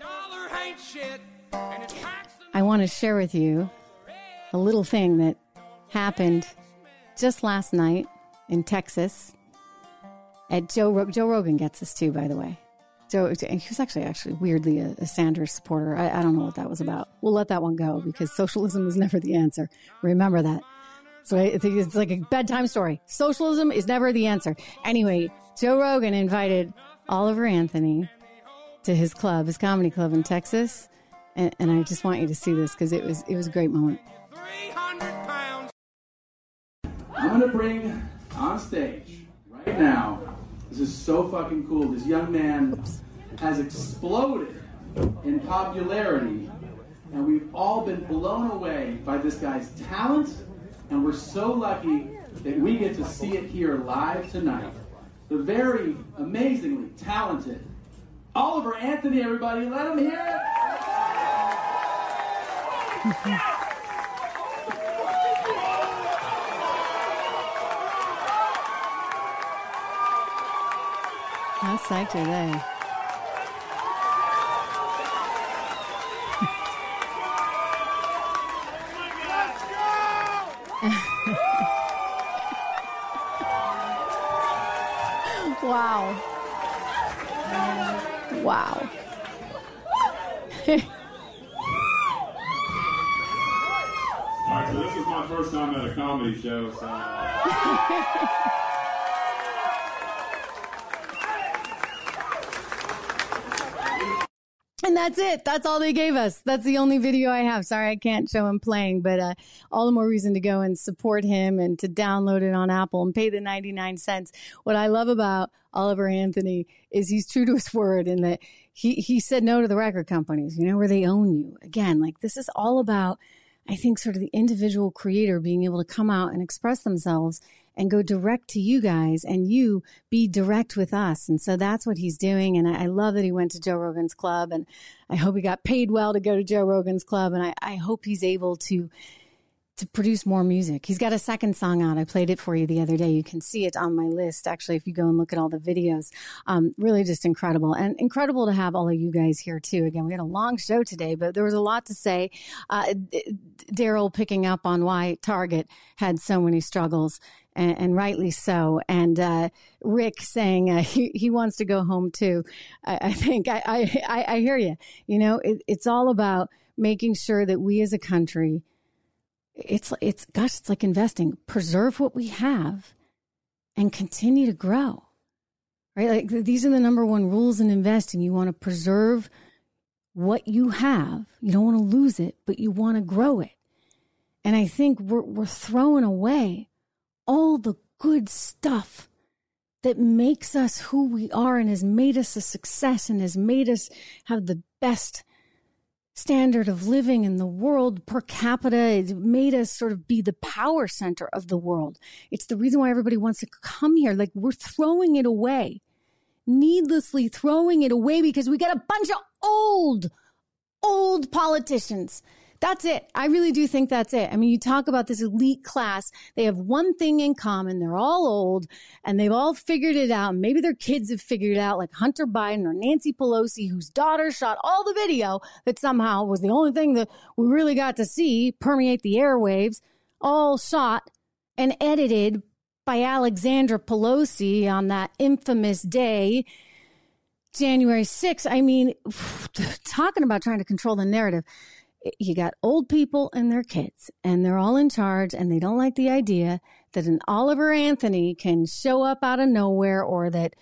I want to share with you a little thing that happened just last night in Texas. At Joe Rog- Joe Rogan gets this too, by the way. Joe, he was actually actually weirdly a, a Sanders supporter. I, I don't know what that was about. We'll let that one go because socialism was never the answer. Remember that. So I think it's like a bedtime story. Socialism is never the answer. Anyway, Joe Rogan invited Oliver Anthony to his club, his comedy club in Texas. And, and I just want you to see this because it was it was a great moment. three hundred pounds. I'm going to bring on stage right now, this is so fucking cool, this young man Oops. has exploded in popularity, and we've all been blown away by this guy's talent, and we're so lucky that we get to see it here live tonight. The very amazingly talented Oliver Anthony, everybody, let him hear it. How psyched are they? Wow. Wow. All right, so this is my first time at a comedy show, so... And that's it. That's all they gave us. That's the only video I have. Sorry, I can't show him playing, but uh, all the more reason to go and support him and to download it on Apple and pay the ninety-nine cents. What I love about Oliver Anthony is he's true to his word in that he, he said no to the record companies, you know, where they own you. Again, like this is all about... I think sort of the individual creator being able to come out and express themselves and go direct to you guys and you be direct with us. And so that's what he's doing. And I, I love that he went to Joe Rogan's Club, and I hope he got paid well to go to Joe Rogan's Club. And I, I hope he's able to to produce more music. He's got a second song out. I played it for you the other day. You can see it on my list, actually, if you go and look at all the videos. Um, really just incredible, and incredible to have all of you guys here too. Again, we had a long show today, but there was a lot to say. Uh, Daryl picking up on why Target had so many struggles, and, and rightly so. And uh, Rick saying uh, he, he wants to go home too. I, I think I, I, I hear you. You know, it, it's all about making sure that we as a country, It's, it's, gosh, it's like investing. Preserve what we have and continue to grow, right? Like these are the number one rules in investing. You want to preserve what you have. You don't want to lose it, but you want to grow it. And I think we're, we're throwing away all the good stuff that makes us who we are and has made us a success and has made us have the best standard of living in the world per capita. It made us sort of be the power center of the world. It's the reason why everybody wants to come here. Like we're throwing it away, needlessly throwing it away because we got a bunch of old, old politicians. That's it. I really do think that's it. I mean, you talk about this elite class. They have one thing in common. They're all old and they've all figured it out. Maybe their kids have figured it out, like Hunter Biden or Nancy Pelosi, whose daughter shot all the video that somehow was the only thing that we really got to see permeate the airwaves, all shot and edited by Alexandra Pelosi on that infamous day, January sixth. I mean, talking about trying to control the narrative. You got old people and their kids, and they're all in charge, and they don't like the idea that an Oliver Anthony can show up out of nowhere, or that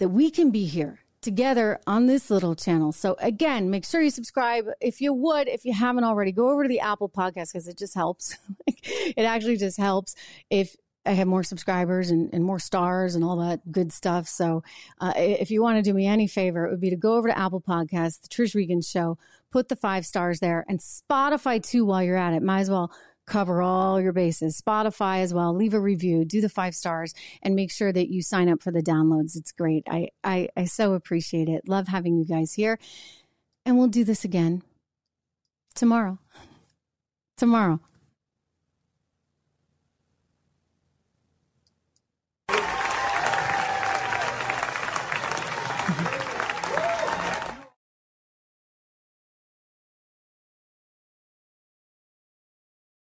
that we can be here together on this little channel. So again, make sure you subscribe if you would, if you haven't already. Go over to the Apple podcast because it just helps. It actually just helps if I have more subscribers and, and more stars and all that good stuff. So uh, if you want to do me any favor, it would be to go over to Apple Podcasts, The Trish Regan Show, put the five stars there, and Spotify too while you're at it. Might as well cover all your bases. Spotify as well. Leave a review, do the five stars, and make sure that you sign up for the downloads. It's great. I, I, I so appreciate it. Love having you guys here. And we'll do this again tomorrow. Tomorrow.